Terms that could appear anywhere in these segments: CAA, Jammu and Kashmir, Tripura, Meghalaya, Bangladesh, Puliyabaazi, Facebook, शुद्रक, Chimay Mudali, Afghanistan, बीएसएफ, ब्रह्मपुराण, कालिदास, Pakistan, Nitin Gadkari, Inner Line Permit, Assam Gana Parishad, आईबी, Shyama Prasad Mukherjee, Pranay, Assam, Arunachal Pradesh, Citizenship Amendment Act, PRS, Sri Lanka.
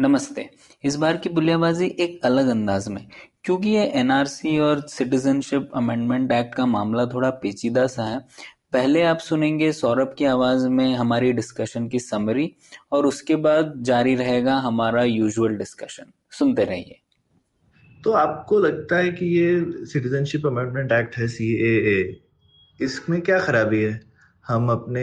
नमस्ते। इस बार की पुलियाबाजी एक अलग अंदाज में, क्योंकि ये एनआरसी और सिटीजनशिप अमेंडमेंट एक्ट का मामला थोड़ा पेचीदा सा है। पहले आप सुनेंगे सौरभ की आवाज़ में हमारी डिस्कशन की समरी और उसके बाद जारी रहेगा हमारा यूजुअल डिस्कशन। सुनते रहिए। तो आपको लगता है कि ये सिटीजनशिप अमेंडमेंट एक्ट है CAA, इसमें क्या खराबी है? हम अपने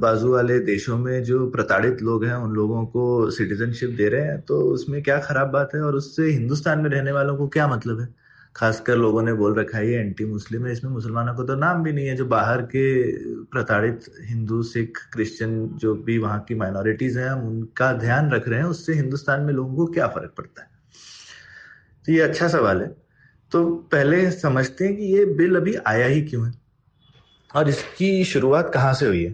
बाजू वाले देशों में जो प्रताड़ित लोग हैं उन लोगों को सिटीजनशिप दे रहे हैं, तो उसमें क्या खराब बात है? और उससे हिंदुस्तान में रहने वालों को क्या मतलब है? खासकर लोगों ने बोल रखा है ये एंटी मुस्लिम है, इसमें मुसलमानों को तो नाम भी नहीं है। जो बाहर के प्रताड़ित हिंदू, सिख, क्रिश्चियन जो भी वहाँ की माइनॉरिटीज़ हैं, हम उनका ध्यान रख रहे हैं। उससे हिंदुस्तान में लोगों को क्या फ़र्क पड़ता है? तो ये अच्छा सवाल है। तो पहले समझते हैं कि ये बिल अभी आया ही क्यों है और इसकी शुरुआत कहाँ से हुई है।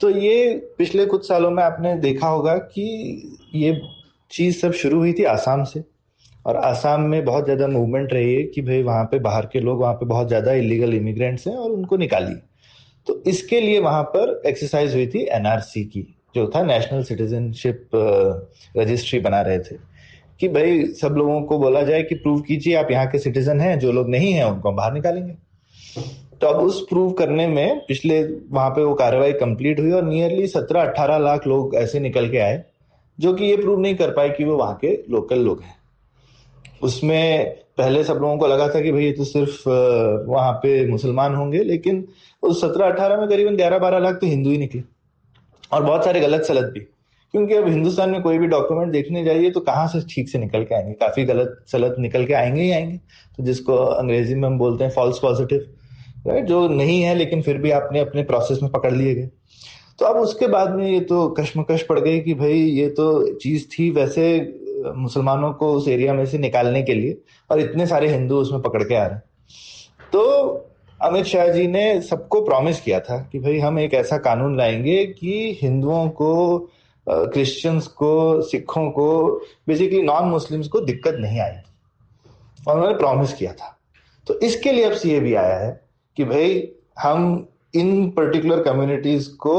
तो ये पिछले कुछ सालों में आपने देखा होगा कि ये चीज़ सब शुरू हुई थी आसाम से। और आसाम में बहुत ज़्यादा मूवमेंट रही है कि भाई वहाँ पे बाहर के लोग, वहाँ पे बहुत ज़्यादा इलीगल इमिग्रेंट्स हैं और उनको निकालिए। तो इसके लिए वहाँ पर एक्सरसाइज हुई थी NRC की, जो था नेशनल सिटीजनशिप रजिस्ट्री बना रहे थे कि भाई सब लोगों को बोला जाए कि प्रूव कीजिए आप यहाँ के सिटीजन हैं, जो लोग नहीं हैं उनको हम बाहर निकालेंगे। तो अब उस प्रूव करने में पिछले वहाँ पे वो कार्रवाई कंप्लीट हुई और नियरली 17-18 लाख लोग ऐसे निकल के आए जो कि ये प्रूव नहीं कर पाए कि वो वहाँ के लोकल लोग हैं। उसमें पहले सब लोगों को लगा था कि भाई ये तो सिर्फ वहाँ पे मुसलमान होंगे, लेकिन उस 17-18 में करीबन 11-12 लाख तो हिंदू ही निकले और बहुत सारे गलत सलत भी, क्योंकि अब हिंदुस्तान में कोई भी डॉक्यूमेंट देखने जाइए तो कहाँ से ठीक से निकल के आएंगे, काफ़ी गलत सलत निकल के आएंगे ही आएंगे। तो जिसको अंग्रेजी में हम बोलते हैं फॉल्स पॉजिटिव, जो नहीं है लेकिन फिर भी आपने अपने प्रोसेस में पकड़ लिए गए। तो अब उसके बाद में ये तो कश्मकश पड़ गई कि भाई ये तो चीज़ थी वैसे मुसलमानों को उस एरिया में से निकालने के लिए और इतने सारे हिंदू उसमें पकड़ के आ रहे हैं। तो अमित शाह जी ने सबको प्रॉमिस किया था कि भाई हम एक ऐसा कानून लाएंगे कि हिंदुओं को, क्रिश्चियंस को, सिखों को, बेसिकली नॉन मुस्लिम्स को दिक्कत नहीं आएगी, और उन्होंने प्रॉमिस किया था। तो इसके लिए अब CAA आया है कि भाई हम इन पर्टिकुलर कम्युनिटीज़ को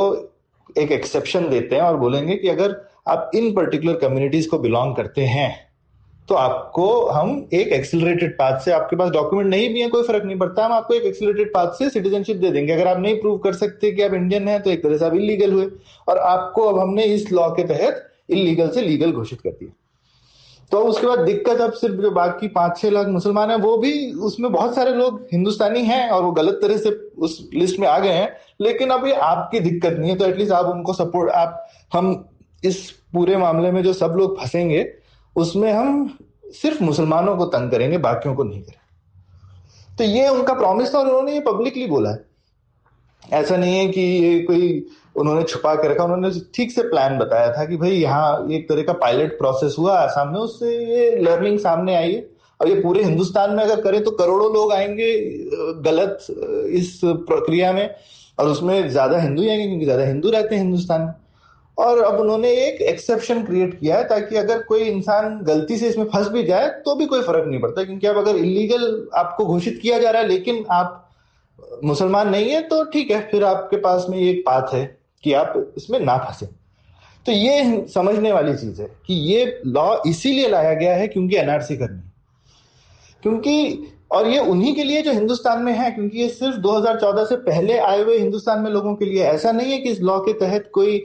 एक एक्सेप्शन देते हैं और बोलेंगे कि अगर आप इन पर्टिकुलर कम्युनिटीज़ को बिलोंग करते हैं तो आपको हम एक एक्सेलरेटेड पाथ से, आपके पास डॉक्यूमेंट नहीं भी है कोई फर्क नहीं पड़ता, हम आपको एक एक्सेलरेटेड पाथ से सिटीजनशिप दे देंगे। अगर आप नहीं प्रूव कर सकते कि आप इंडियन हैं तो एक तरह से आप इलीगल हुए, और आपको अब हमने इस लॉ के तहत इलीगल से लीगल घोषित कर दिया। तो उसके बाद दिक्कत अब सिर्फ जो बाकी 5-6 लाख मुसलमान हैं, वो भी उसमें बहुत सारे लोग हिंदुस्तानी हैं और वो गलत तरह से उस लिस्ट में आ गए हैं, लेकिन अब ये आपकी दिक्कत नहीं है। तो एटलीस्ट आप उनको सपोर्ट, आप हम इस पूरे मामले में जो सब लोग फंसेंगे उसमें हम सिर्फ मुसलमानों को तंग करेंगे, बाकियों को नहीं करेंगे। तो ये उनका प्रॉमिस था और उन्होंने ये पब्लिकली बोला है। ऐसा नहीं है कि ये कोई उन्होंने छुपा के रखा, उन्होंने ठीक से प्लान बताया था कि भाई यहाँ एक तरह का पायलट प्रोसेस हुआ आसाम में, उससे ये लर्निंग सामने आई है। अब ये पूरे हिंदुस्तान में अगर करें तो करोड़ों लोग आएंगे गलत इस प्रक्रिया में, और उसमें ज़्यादा हिंदू ही आएंगे क्योंकि ज़्यादा हिंदू रहते हैं हिंदुस्तान में। और अब उन्होंने एक एक्सेप्शन क्रिएट किया है ताकि अगर कोई इंसान गलती से इसमें फंस भी जाए तो भी कोई फर्क नहीं पड़ता, क्योंकि अब अगर इलीगल आपको घोषित किया जा रहा है लेकिन आप मुसलमान नहीं है तो ठीक है, फिर आपके पास में ये एक बात है कि आप इसमें ना फंसे। तो ये समझने वाली चीज़ है कि ये लॉ इसीलिए लाया गया है क्योंकि NRC करनी, क्योंकि और ये उन्हीं के लिए जो हिंदुस्तान में है, क्योंकि ये सिर्फ 2014 से पहले आए हुए हिंदुस्तान में लोगों के लिए। ऐसा नहीं है कि इस लॉ के तहत कोई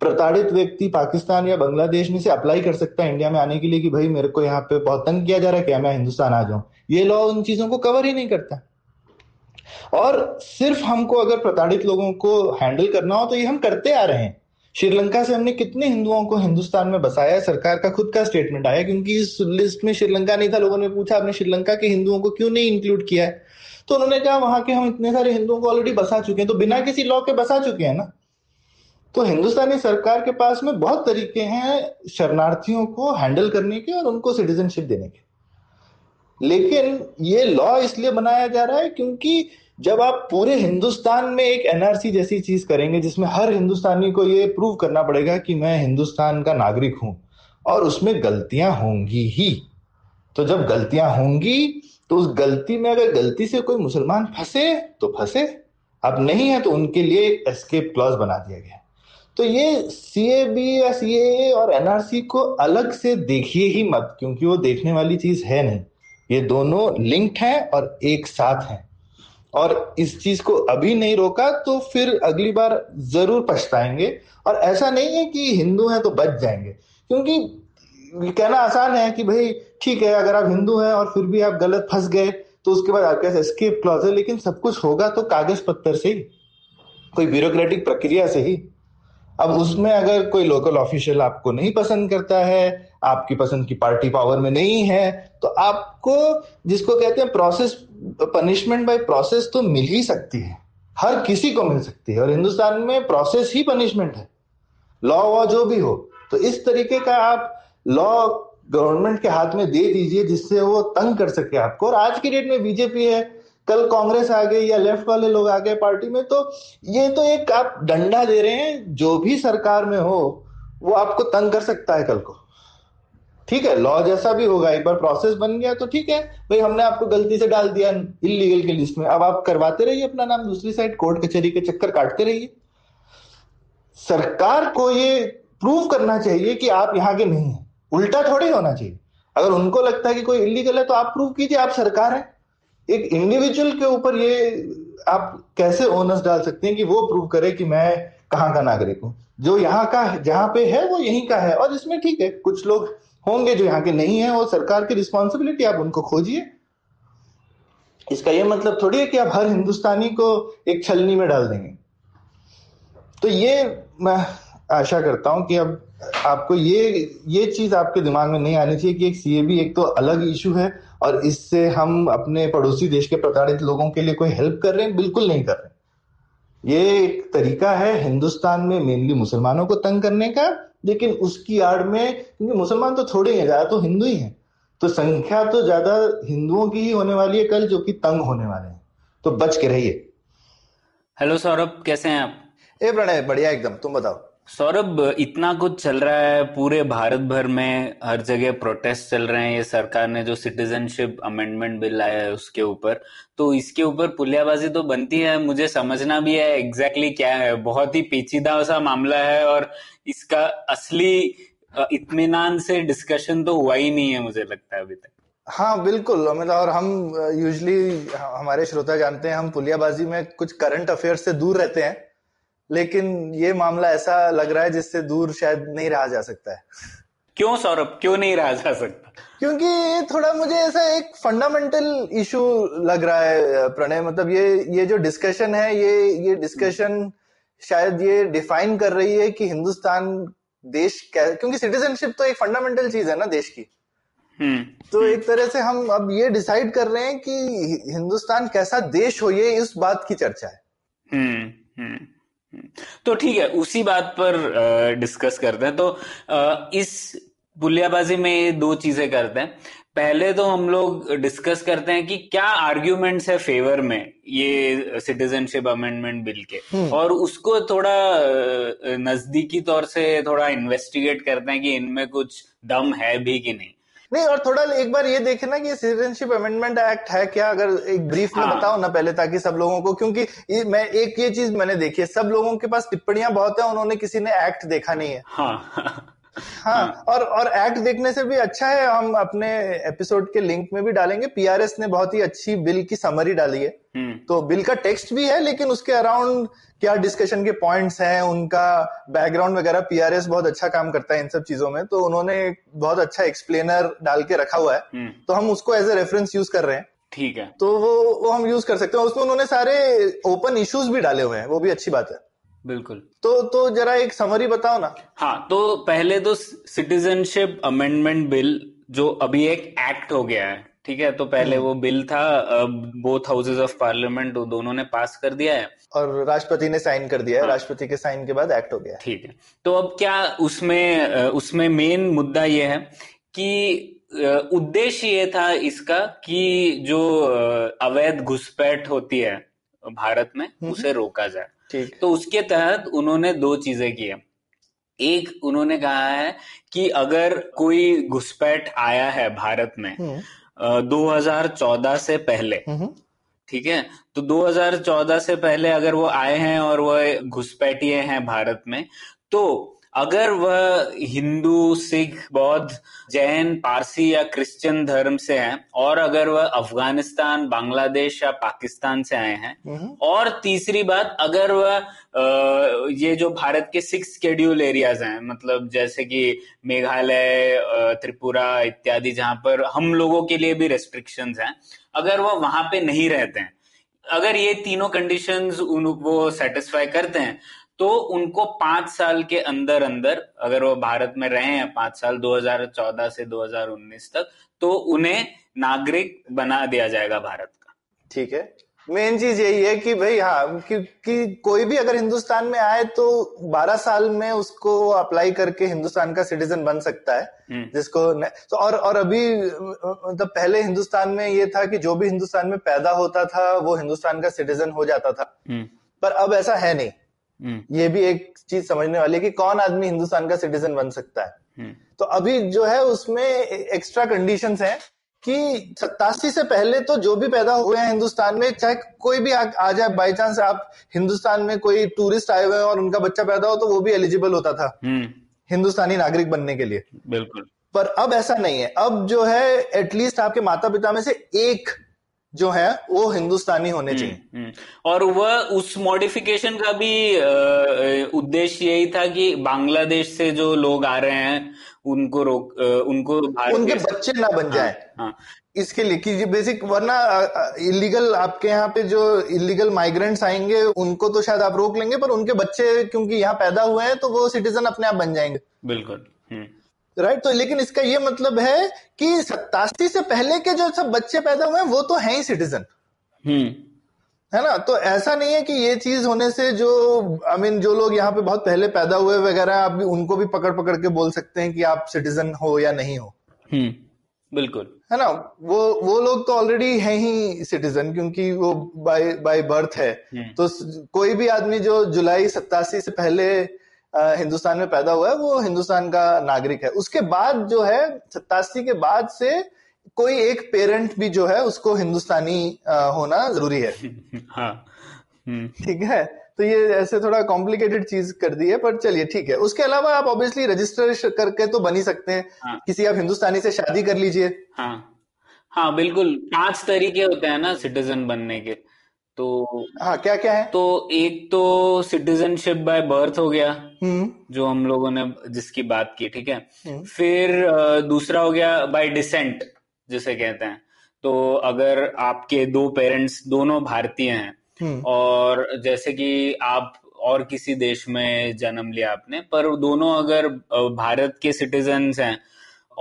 प्रताड़ित व्यक्ति पाकिस्तान या बांग्लादेश में से अप्लाई कर सकता है इंडिया में आने के लिए कि भाई मेरे को यहाँ पे बहुत तंग किया जा रहा है, क्या मैं हिंदुस्तान आ जाऊँ। ये लॉ उन चीज़ों को कवर ही नहीं करता। और सिर्फ हमको अगर प्रताड़ित लोगों को हैंडल करना हो तो ये हम करते आ रहे हैं। श्रीलंका से हमने कितने हिंदुओं को हिंदुस्तान में बसाया, सरकार का खुद का स्टेटमेंट आया क्योंकि इस लिस्ट में श्रीलंका नहीं था। लोगों ने पूछा आपने श्रीलंका के हिंदुओं को क्यों नहीं इंक्लूड किया है, तो उन्होंने कहा वहां के हम इतने सारे हिंदुओं को ऑलरेडी बसा चुके हैं, तो बिना किसी लॉ के बसा चुके हैं ना। तो हिंदुस्तानी सरकार के पास में बहुत तरीके हैं शरणार्थियों को हैंडल करने के और उनको सिटीजनशिप देने के, लेकिन ये लॉ इसलिए बनाया जा रहा है क्योंकि जब आप पूरे हिंदुस्तान में एक एनआरसी जैसी चीज करेंगे जिसमें हर हिंदुस्तानी को ये प्रूव करना पड़ेगा कि मैं हिंदुस्तान का नागरिक हूं, और उसमें गलतियां होंगी ही, तो जब गलतियां होंगी तो उस गलती में अगर गलती से कोई मुसलमान फंसे तो फंसे, अब नहीं है तो उनके लिए एक एस्केप क्लॉज बना दिया गया। तो ये सीएबी या सीएए और एनआरसी को अलग से देखिए ही मत, क्योंकि वो देखने वाली चीज है नहीं, ये दोनों लिंक्ड हैं और एक साथ हैं, और इस चीज को अभी नहीं रोका तो फिर अगली बार जरूर पछताएंगे। और ऐसा नहीं है कि हिंदू हैं तो बच जाएंगे, क्योंकि कहना आसान है कि भाई ठीक है अगर आप हिंदू हैं और फिर भी आप गलत फंस गए तो उसके बाद आपके पास एस्केप क्लॉज है, लेकिन सब कुछ होगा तो कागज पत्तर से ही, कोई ब्यूरोक्रेटिक प्रक्रिया से ही। अब उसमें अगर कोई लोकल ऑफिशियल आपको नहीं पसंद करता है, आपकी पसंद की पार्टी पावर में नहीं है, तो आपको जिसको कहते हैं प्रोसेस, पनिशमेंट बाय प्रोसेस तो मिल ही सकती है, हर किसी को मिल सकती है, और हिंदुस्तान में प्रोसेस ही पनिशमेंट है, लॉ वॉ जो भी हो। तो इस तरीके का आप लॉ गवर्नमेंट के हाथ में दे दीजिए जिससे वो तंग कर सके आपको। और आज की डेट में बीजेपी है, कल कांग्रेस आ गई या लेफ्ट वाले लोग आ गए पार्टी में, तो ये तो एक आप डंडा दे रहे हैं, जो भी सरकार में हो वो आपको तंग कर सकता है कल को। ठीक है, लॉ जैसा भी होगा, एक बार प्रोसेस बन गया तो ठीक है भाई हमने आपको गलती से डाल दिया इलीगल की लिस्ट में, अब आप करवाते रहिए अपना नाम दूसरी साइड, कोर्ट कचहरी के चक्कर काटते रहिए। सरकार को ये प्रूव करना चाहिए कि आप यहाँ के नहीं हैं, उल्टा थोड़ी होना चाहिए। अगर उनको लगता है कि कोई इलीगल है तो आप प्रूव कीजिए आप सरकार है। एक इंडिविजुअल के ऊपर ये आप कैसे ओनस डाल सकते हैं कि वो प्रूव करे कि मैं कहाँ का नागरिक हूँ, जो यहाँ का जहाँ पे है वो यहीं का है। और इसमें ठीक है कुछ लोग होंगे जो यहाँ के नहीं है, वो सरकार की रिस्पॉन्सिबिलिटी, आप उनको खोजिए। इसका ये मतलब थोड़ी है कि आप हर हिंदुस्तानी को एक छलनी में डाल देंगे। तो ये मैं आशा करता हूं कि अब आपको ये चीज आपके दिमाग में नहीं आनी चाहिए कि एक सीएबी एक तो अलग इशू है और इससे हम अपने पड़ोसी देश के प्रताड़ित लोगों के लिए कोई हेल्प कर रहे हैं, बिल्कुल नहीं कर रहे हैं। ये एक तरीका है हिंदुस्तान में मेनली मुसलमानों को तंग करने का, लेकिन उसकी आड़ में, क्योंकि मुसलमान तो थोड़े ही हैं, ज्यादा तो हिंदू ही हैं, तो संख्या तो ज्यादा हिंदुओं की ही होने वाली है कल, जो कि तंग होने वाले हैं, तो बच के रहिए। हेलो सौरभ, कैसे हैं आप? ए प्रणय, बढ़िया एकदम, तुम बताओ। सौरभ, इतना कुछ चल रहा है, पूरे भारत भर में हर जगह प्रोटेस्ट चल रहे हैं, ये सरकार ने जो सिटीजनशिप अमेंडमेंट बिल लाया है उसके ऊपर, तो इसके ऊपर पुलियाबाजी तो बनती है, मुझे समझना भी है एग्जैक्टली क्या है, बहुत ही पेचीदा सा मामला है और इसका असली इत्मीनान से डिस्कशन तो हुआ ही नहीं है मुझे लगता है अभी तक। हाँ बिल्कुल अमित, और हम यूजली, हमारे श्रोता जानते हैं, हम पुलियाबाजी में कुछ करंट अफेयर्स से दूर रहते हैं, लेकिन ये मामला ऐसा लग रहा है जिससे दूर शायद नहीं रहा जा सकता है। क्यों सौरभ, क्यों नहीं रहा जा सकता? क्योंकि ये थोड़ा मुझे ऐसा एक फंडामेंटल इशू लग रहा है प्रणय, मतलब ये जो डिस्कशन है, ये डिस्कशन शायद ये डिफाइन कर रही है कि हिंदुस्तान देश क्या, क्योंकि सिटीजनशिप तो एक फंडामेंटल चीज है ना देश की। तो एक तरह से हम अब ये डिसाइड कर रहे हैं कि हिंदुस्तान कैसा देश हो, ये इस बात की चर्चा है। तो ठीक है, उसी बात पर डिस्कस करते हैं। तो इस पुलियाबाजी में दो चीजें करते हैं। पहले तो हम लोग डिस्कस करते हैं कि क्या आर्ग्यूमेंट्स है फेवर में ये सिटीजनशिप अमेंडमेंट बिल के, और उसको थोड़ा नजदीकी तौर से थोड़ा इन्वेस्टिगेट करते हैं कि इनमें कुछ दम है भी कि नहीं। और थोड़ा एक बार ये देखे ना कि सिटीजनशिप अमेंडमेंट एक्ट है क्या, अगर एक ब्रीफ में बताओ ना पहले, ताकि सब लोगों को, क्योंकि मैं एक ये चीज मैंने देखी है, सब लोगों के पास टिप्पणियां बहुत है, उन्होंने किसी ने एक्ट देखा नहीं है। हाँ, और एक्ट देखने से भी अच्छा है, हम अपने एपिसोड के लिंक में भी डालेंगे, पीआरएस ने बहुत ही अच्छी बिल की समरी डाली है। तो बिल का टेक्स्ट भी है, लेकिन उसके अराउंड क्या डिस्कशन के पॉइंट्स हैं, उनका बैकग्राउंड वगैरह, पीआरएस बहुत अच्छा काम करता है इन सब चीजों में, तो उन्होंने बहुत अच्छा एक्सप्लेनर डाल के रखा हुआ है, तो हम उसको एज ए रेफरेंस यूज कर रहे हैं। ठीक है, तो वो हम यूज कर सकते हैं। उसमें उन्होंने सारे ओपन इश्यूज भी डाले हुए हैं, वो भी अच्छी बात है। बिल्कुल, तो जरा एक समरी बताओ ना। हाँ, तो पहले तो सिटीजनशिप अमेंडमेंट बिल जो अभी एक एक्ट हो गया है, ठीक है, तो पहले वो बिल था, बोथ हाउसेज ऑफ पार्लियामेंट दोनों ने पास कर दिया है और राष्ट्रपति ने साइन कर दिया है। राष्ट्रपति के साइन के बाद एक्ट हो गया। ठीक है, तो अब क्या उसमें मेन मुद्दा ये है कि उद्देश्य ये था इसका कि जो अवैध घुसपैठ होती है भारत में उसे रोका जाए। ठीक, तो उसके तहत उन्होंने दो चीजें की है। एक, उन्होंने कहा है कि अगर कोई घुसपैठ आया है भारत में 2014 से पहले, ठीक है, तो 2014 से पहले अगर वो आए हैं और वह घुसपैठिए हैं भारत में, तो अगर वह हिंदू, सिख, बौद्ध, जैन, पारसी या क्रिश्चियन धर्म से हैं और अगर वह अफगानिस्तान, बांग्लादेश या पाकिस्तान से आए हैं, और तीसरी बात, अगर वह ये जो भारत के 6 शेड्यूल एरियाज हैं, मतलब जैसे कि मेघालय, त्रिपुरा इत्यादि, जहां पर हम लोगों के लिए भी रेस्ट्रिक्शंस हैं, अगर वह वहां पे नहीं रहते हैं, अगर ये तीनों कंडीशंस वो सेटिस्फाई करते हैं, तो उनको 5 साल के अंदर अंदर, अगर वो भारत में रहे हैं 5 साल 2014 से 2019 तक, तो उन्हें नागरिक बना दिया जाएगा भारत का। ठीक है, मेन चीज यही है कि भाई हाँ, क्योंकि कोई भी अगर हिंदुस्तान में आए तो 12 साल में उसको अप्लाई करके हिंदुस्तान का सिटीजन बन सकता है, जिसको तो और अभी मतलब पहले हिंदुस्तान में ये था कि जो भी हिंदुस्तान में पैदा होता था वो हिंदुस्तान का सिटीजन हो जाता था, पर अब ऐसा है नहीं। ये भी एक चीज समझने वाली है कि कौन आदमी हिंदुस्तान का सिटीजन बन सकता है। तो अभी जो है उसमें एक्स्ट्रा कंडीशंस हैं कि 87 से पहले तो जो भी पैदा हुए हैं हिंदुस्तान में, चाहे कोई भी आ जाए, बाय चांस आप हिंदुस्तान में कोई टूरिस्ट आए हुए हैं और उनका बच्चा पैदा हो, तो वो भी एलिजिबल होता था हिंदुस्तानी नागरिक बनने के लिए। बिल्कुल, पर अब ऐसा नहीं है। अब जो है एटलीस्ट आपके माता पिता में से एक जो है वो हिंदुस्तानी होने चाहिए। और वह उस मॉडिफिकेशन का भी उद्देश्य यही था कि बांग्लादेश से जो लोग आ रहे हैं उनको उनके बच्चे ना बन जाए। हाँ। इसके लिए कि बेसिक, वरना इलीगल आपके यहाँ पे जो इलीगल माइग्रेंट्स आएंगे उनको तो शायद आप रोक लेंगे, पर उनके बच्चे क्योंकि यहाँ पैदा हुए हैं तो वो सिटीजन अपने आप बन जाएंगे। बिल्कुल राइट। तो लेकिन इसका ये मतलब है कि 87 से पहले के जो सब बच्चे पैदा हुए हैं वो तो हैं ही सिटीजन, है ना। तो ऐसा नहीं है कि ये चीज होने से जो जो लोग यहाँ पे बहुत पहले पैदा हुए वगैरह, आप भी उनको भी पकड़ पकड़ के बोल सकते हैं कि आप सिटीजन हो या नहीं हो। बिल्कुल, है ना। वो लोग तो ऑलरेडी हैं ही सिटीजन, क्योंकि वो बाय बर्थ है। तो कोई भी आदमी जो जुलाई 87 से पहले हिंदुस्तान में पैदा हुआ है वो हिंदुस्तान का नागरिक है। उसके बाद जो है 87 के बाद से कोई एक पेरेंट भी जो है उसको हिंदुस्तानी होना जरूरी है। हाँ, ठीक है। तो ये ऐसे थोड़ा कॉम्प्लिकेटेड चीज कर दी है, पर चलिए ठीक है। उसके अलावा आप ऑब्वियसली रजिस्टर करके तो बन ही सकते हैं। हाँ। किसी आप हिंदुस्तानी से शादी कर लीजिए। हाँ बिल्कुल। 5 तरीके होते हैं ना सिटीजन बनने के, तो हाँ क्या क्या है। तो एक तो सिटीजनशिप बाय बर्थ हो गया, जो हम लोगों ने जिसकी बात की, ठीक है। फिर दूसरा हो गया बाय डिसेंट, जिसे कहते हैं। तो अगर आपके दो पेरेंट्स दोनों भारतीय हैं और जैसे कि आप और किसी देश में जन्म लिया आपने, पर दोनों अगर भारत के सिटीजन्स हैं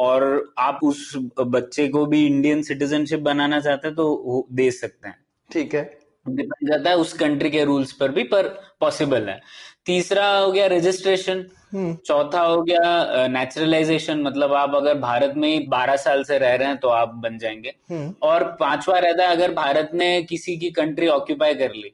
और आप उस बच्चे को भी इंडियन सिटीजनशिप बनाना चाहते हैं तो दे सकते हैं। ठीक है, डिपेंड करता है उस कंट्री के रूल्स पर भी, पर पॉसिबल है। तीसरा हो गया रजिस्ट्रेशन। चौथा हो गया नेचुरलाइजेशन, मतलब आप अगर भारत में ही 12 साल से रह रहे हैं तो आप बन जाएंगे। और पांचवा रहता है अगर भारत ने किसी की कंट्री ऑक्यूपाई कर ली,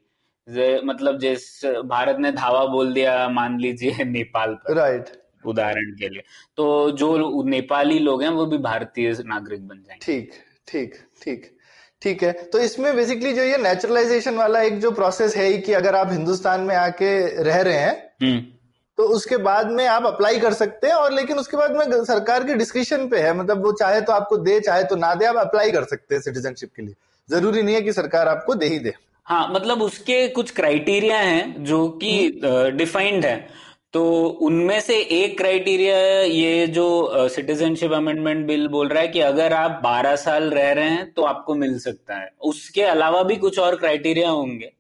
मतलब जिस भारत ने धावा बोल दिया, मान लीजिए नेपाल पर, राइट, उदाहरण के लिए, तो जो नेपाली लोग हैं वो भी भारतीय नागरिक बन जाएंगे। ठीक ठीक ठीक ठीक है। तो इसमें बेसिकली जो ये नेचुरलाइजेशन वाला एक जो प्रोसेस है कि अगर आप हिंदुस्तान में आके रह रहे हैं तो उसके बाद में आप अप्लाई कर सकते हैं, और लेकिन उसके बाद में सरकार के डिस्क्रिशन पे है, मतलब वो चाहे तो आपको दे, चाहे तो ना दे, आप अप्लाई कर सकते हैं सिटीजनशिप के लिए। जरूरी नहीं है कि सरकार आपको दे ही दे। हाँ, मतलब उसके कुछ क्राइटेरिया हैं जो कि डिफाइंड है, तो उनमें से एक क्राइटेरिया ये जो सिटीजनशिप अमेंडमेंट बिल बोल रहा है कि अगर आप 12 साल रह रहे हैं तो आपको मिल सकता है। उसके अलावा भी कुछ और क्राइटेरिया होंगे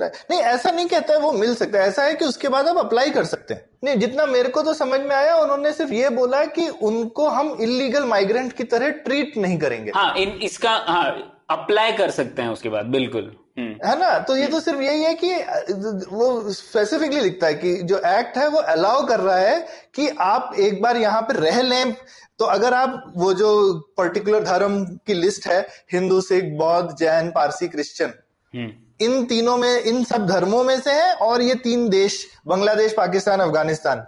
नहीं, ऐसा नहीं कहता है वो मिल सकता है, ऐसा है कि उसके बाद आप अप्लाई कर सकते हैं। नहीं, जितना मेरे को तो समझ में आया उन्होंने सिर्फ ये बोला कि उनको हम इलीगल माइग्रेंट की तरह ट्रीट नहीं करेंगे। हाँ, इसका हाँ, अप्लाई कर सकते हैं उसके बाद, बिल्कुल है ना। तो ये तो सिर्फ यही है कि वो स्पेसिफिकली लिखता है कि जो एक्ट है वो अलाउ कर रहा है कि आप एक बार यहाँ पे रह लें, तो अगर आप वो जो पर्टिकुलर धर्म की लिस्ट है, हिंदू, सिख, बौद्ध, जैन, पारसी, क्रिश्चियन, इन तीनों में, इन सब धर्मों में से है, और ये तीन देश बांग्लादेश, पाकिस्तान, अफगानिस्तान,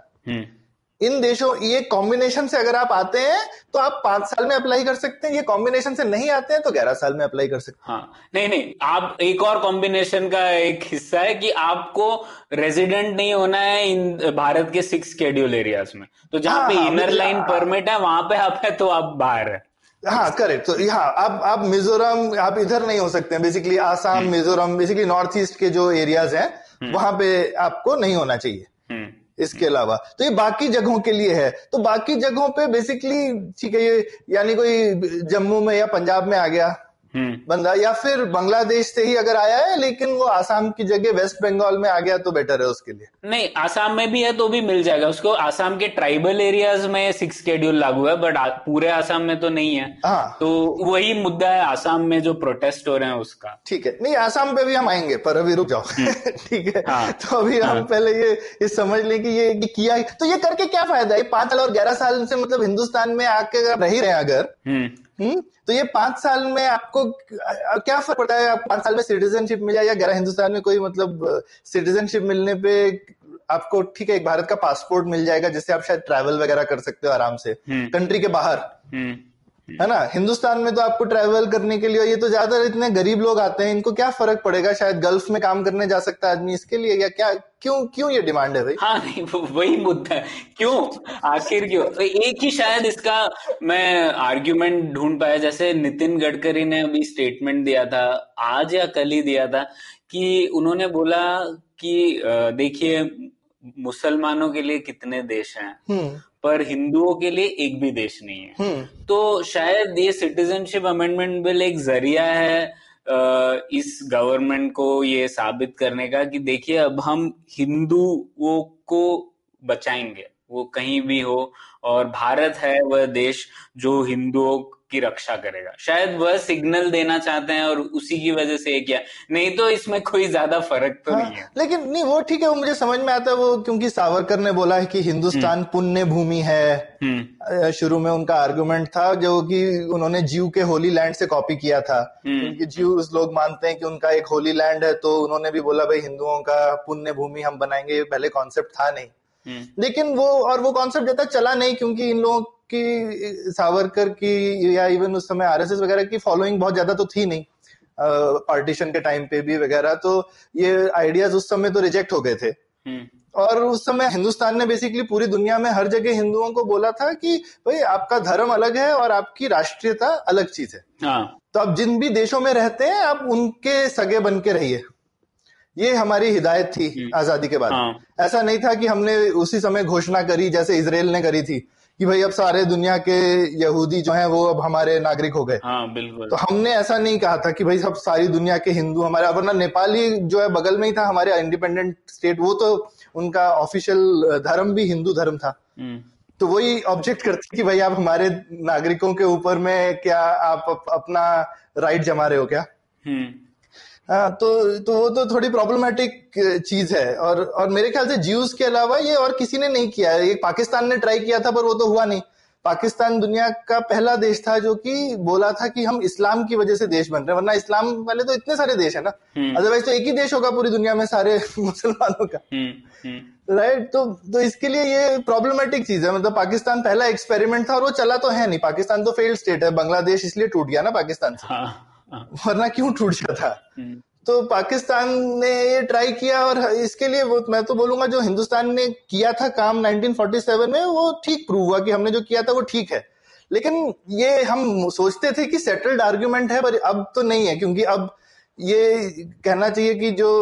इन देशों ये कॉम्बिनेशन से अगर आप आते हैं तो आप 5 साल में अप्लाई कर सकते हैं, ये कॉम्बिनेशन से नहीं आते हैं तो 11 साल में अप्लाई कर सकते हैं। हाँ, नहीं, आप एक और कॉम्बिनेशन का एक हिस्सा है कि आपको रेजिडेंट नहीं होना है इन भारत के 6 शेड्यूल एरियाज में, तो जहां पे इनर लाइन परमिट है वहां पे आप है तो आप बाहर है। हाँ, करेक्ट। तो यहाँ आप मिजोरम, आप इधर नहीं हो सकते हैं, basically Assam, Mizoram, basically north east के जो एरियाज हैं वहां पे आपको नहीं होना चाहिए। इसके अलावा तो ये बाकी जगहों के लिए है, तो बाकी जगहों पे बेसिकली ठीक है, ये यानी कोई जम्मू में या पंजाब में आ गया बंदा, या फिर बांग्लादेश से ही अगर आया है लेकिन वो आसाम की जगह वेस्ट बंगाल में आ गया तो बेटर है उसके लिए। नहीं, आसाम में भी है तो भी मिल जाएगा उसको, आसाम के ट्राइबल एरियाज में 6 शेड्यूल लागू है, बट पूरे आसाम में तो नहीं है। हाँ, तो वही मुद्दा है आसाम में जो प्रोटेस्ट हो रहे हैं उसका। ठीक है, नहीं आसाम पे भी हम आएंगे, पर अभी रुक जाओ। ठीक है। हाँ, तो अभी हम पहले ये समझ लें कि ये किया तो ये करके क्या फायदा है। 5 साल और 11 साल से मतलब हिंदुस्तान में आके नहीं रहे अगर, तो ये 5 साल में आपको क्या फर्क पड़ता है। आप 5 साल में सिटीजनशिप मिला या 11 हिंदुस्तान में कोई मतलब सिटीजनशिप मिलने पे आपको ठीक है एक भारत का पासपोर्ट मिल जाएगा जिससे आप शायद ट्रैवल वगैरह कर सकते हो आराम से कंट्री के बाहर, है ना। हिंदुस्तान में तो आपको ट्रैवल करने के लिए, ये तो ज्यादातर इतने गरीब लोग आते हैं, इनको क्या फर्क पड़ेगा, शायद गल्फ में काम करने जा सकता है आदमी इसके लिए, या क्या क्यों ये डिमांड है भाई। हाँ, नहीं वही मुद्दा है, क्यों आखिर क्यों। एक ही शायद इसका मैं आर्ग्यूमेंट ढूंढ पाया, जैसे नितिन गडकरी ने अभी स्टेटमेंट दिया था, आज या कल ही दिया था, कि उन्होंने बोला कि देखिए मुसलमानों के लिए कितने देश हैं पर हिंदुओं के लिए एक भी देश नहीं है। तो शायद ये सिटीजनशिप अमेंडमेंट बिल एक जरिया है इस गवर्नमेंट को ये साबित करने का कि देखिए अब हम हिंदुओं को बचाएंगे, वो कहीं भी हो, और भारत है वह देश जो हिंदुओं की रक्षा करेगा। शायद वह सिग्नल देना चाहते हैं और उसी की वजह से ये किया, नहीं तो इसमें कोई ज्यादा फर्क तो नहीं है। लेकिन नहीं, वो ठीक है, वो मुझे समझ में आता है वो, क्योंकि सावरकर ने बोला है कि हिंदुस्तान पुण्य भूमि है, शुरू में उनका आर्गुमेंट था जो कि उन्होंने जीव के होली लैंड से कॉपी किया था, क्योंकि जीव लोग मानते हैं कि उनका एक होली लैंड है, तो उन्होंने भी बोला भाई हिंदुओं का पुण्य भूमि हम बनाएंगे, पहले कॉन्सेप्ट था नहीं। लेकिन वो कॉन्सेप्ट जब तक चला नहीं, क्योंकि इन लोगों की, सावरकर की या इवन उस समय आरएसएस वगैरह की फॉलोइंग बहुत ज्यादा तो थी नहीं, पार्टीशन के टाइम पे भी वगैरह, तो ये आइडियाज उस समय तो रिजेक्ट हो गए थे। और उस समय हिंदुस्तान ने बेसिकली पूरी दुनिया में हर जगह हिंदुओं को बोला था कि भाई आपका धर्म अलग है और आपकी राष्ट्रीयता अलग चीज है। हाँ, तो आप जिन भी देशों में रहते हैं आप उनके सगे बन के रहिए, ये हमारी हिदायत थी आजादी के बाद। हाँ, ऐसा नहीं था कि हमने उसी समय घोषणा करी जैसे इजराइल ने करी थी कि भाई अब सारे दुनिया के यहूदी जो हैं वो अब हमारे नागरिक हो गए। हाँ, बिल्कुल। तो हमने ऐसा नहीं कहा था कि भाई सब सारी दुनिया के हिंदू हमारे, वरना नेपाली जो है बगल में ही था हमारे इंडिपेंडेंट स्टेट, वो तो उनका ऑफिशियल धर्म भी हिंदू धर्म था, तो वही ऑब्जेक्ट करती कि भाई आप हमारे नागरिकों के ऊपर में क्या आप अपना राइट जमा रहे हो क्या। हाँ, तो वो तो थोड़ी प्रॉब्लमेटिक चीज है। और मेरे ख्याल से ज्यूज के अलावा ये और किसी ने नहीं किया है। ये पाकिस्तान ने ट्राई किया था पर वो तो हुआ नहीं। पाकिस्तान दुनिया का पहला देश था जो कि बोला था कि हम इस्लाम की वजह से देश बन रहे हैं, वरना इस्लाम वाले तो इतने सारे देश है ना, अदरवाइज तो एक ही देश होगा पूरी दुनिया में सारे मुसलमानों का, राइट। तो इसके लिए ये प्रॉब्लमेटिक चीज है, मतलब पाकिस्तान पहला एक्सपेरिमेंट था और वो चला तो है नहीं। पाकिस्तान तो फेल्ड स्टेट है, बांग्लादेश इसलिए टूट गया ना पाकिस्तान से, वरना क्यों टूट जाता। तो पाकिस्तान ने ये ट्राई किया और इसके लिए वो मैं तो बोलूंगा जो हिंदुस्तान ने किया था काम 1947 में वो ठीक प्रूव हुआ कि हमने जो किया था वो ठीक है। लेकिन ये हम सोचते थे कि सेटल्ड आर्ग्यूमेंट है पर अब तो नहीं है, क्योंकि अब ये कहना चाहिए कि जो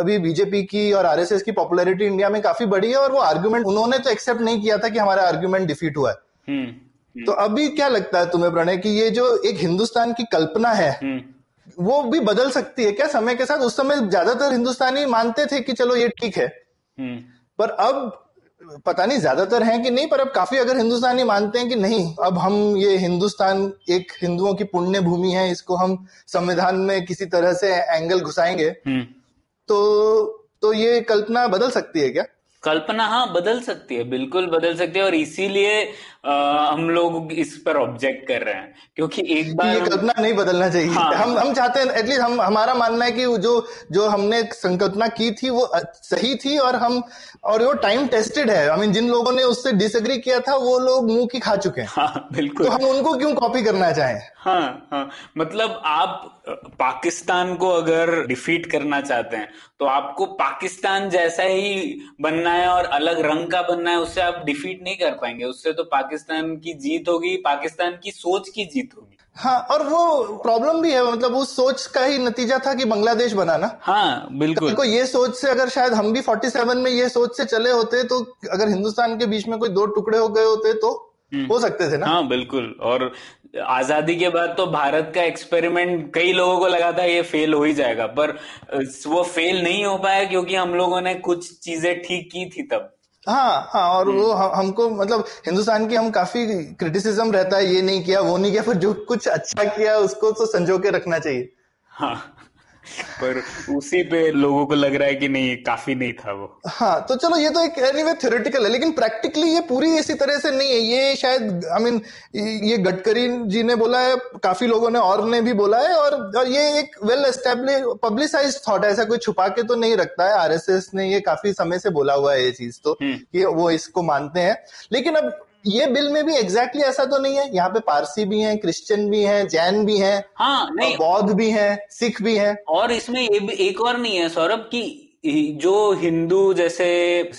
अभी बीजेपी की और आरएसएस की पॉपुलैरिटी इंडिया में काफी बढ़ी है और वो आर्ग्यूमेंट उन्होंने तो एक्सेप्ट नहीं किया था कि हमारा आर्ग्यूमेंट डिफीट हुआ है। तो अभी क्या लगता है तुम्हें प्रणय कि ये जो एक हिंदुस्तान की कल्पना है वो भी बदल सकती है क्या समय के साथ? उस समय ज्यादातर हिंदुस्तानी मानते थे कि चलो ये ठीक है, पर अब पता नहीं ज्यादातर हैं कि नहीं, पर अब काफी अगर हिंदुस्तानी मानते हैं कि नहीं अब हम ये हिंदुस्तान एक हिंदुओं की पुण्य भूमि है, इसको हम संविधान में किसी तरह से एंगल घुसाएंगे, तो ये कल्पना बदल सकती है क्या? कल्पना हाँ बदल सकती है, बिल्कुल बदल सकती है, और इसीलिए हम लोग इस पर ऑब्जेक्ट कर रहे हैं क्योंकि एक बार ये कल्पना नहीं बदलना चाहिए। हाँ, हम चाहते हैं एटलीस्ट, हमारा मानना है कि जो हमने संकल्पना की थी वो सही थी और वो टाइम टेस्टेड है। आई मीन जिन लोगों ने उससे डिसएग्री किया था वो लोग मुंह की खा चुके हैं। हाँ, बिल्कुल। तो हम उनको क्यों कॉपी करना चाहें? हाँ हाँ, मतलब आप पाकिस्तान को अगर डिफीट करना चाहते हैं तो आपको पाकिस्तान जैसा ही बनना है और अलग रंग का बनना है, उससे आप डिफीट नहीं कर पाएंगे, उससे तो पाकिस्तान की जीत होगी, पाकिस्तान की सोच की जीत होगी। हाँ, और वो प्रॉब्लम भी है, मतलब उस सोच का ही नतीजा था कि बांग्लादेश बनाना। हाँ बिल्कुल, तो ये सोच से अगर शायद हम भी 47 में ये सोच से चले होते तो अगर हिंदुस्तान के बीच में कोई दो टुकड़े हो गए होते तो हो सकते थे ना। हाँ बिल्कुल, और आजादी के बाद तो भारत का एक्सपेरिमेंट कई लोगों को लगा था ये फेल हो ही जाएगा, पर वो फेल नहीं हो पाया क्योंकि हम लोगों ने कुछ चीजें ठीक की थी तब। हाँ हाँ, और वो हमको मतलब हिंदुस्तान की काफी क्रिटिसिज्म रहता है, ये नहीं किया वो नहीं किया, पर जो कुछ अच्छा किया उसको तो संजो के रखना चाहिए। हाँ, पर उसी पे लोगों को लग रहा है कि नहीं काफी नहीं था वो। हाँ, तो चलो ये तो एक एनीवे थ्योरेटिकल है, लेकिन प्रैक्टिकली ये पूरी इसी तरह से नहीं है। ये शायद ये गडकरी जी ने बोला है, काफी लोगों ने और ने भी बोला है, और ये एक वेल एस्टेब्लिश पब्लिसाइज थॉट है, ऐसा कोई छुपा के तो नहीं रखता है। आरएसएस ने ये काफी समय से बोला हुआ है ये चीज, तो ये वो इसको मानते हैं। लेकिन अब ये बिल में भी एग्जैक्टली ऐसा तो नहीं है, यहाँ पे पारसी भी हैं, क्रिश्चियन भी हैं, जैन भी हैं, हाँ नहीं, बौद्ध भी हैं, सिख भी हैं। और इसमें एक और नहीं है सौरभ की जो हिंदू जैसे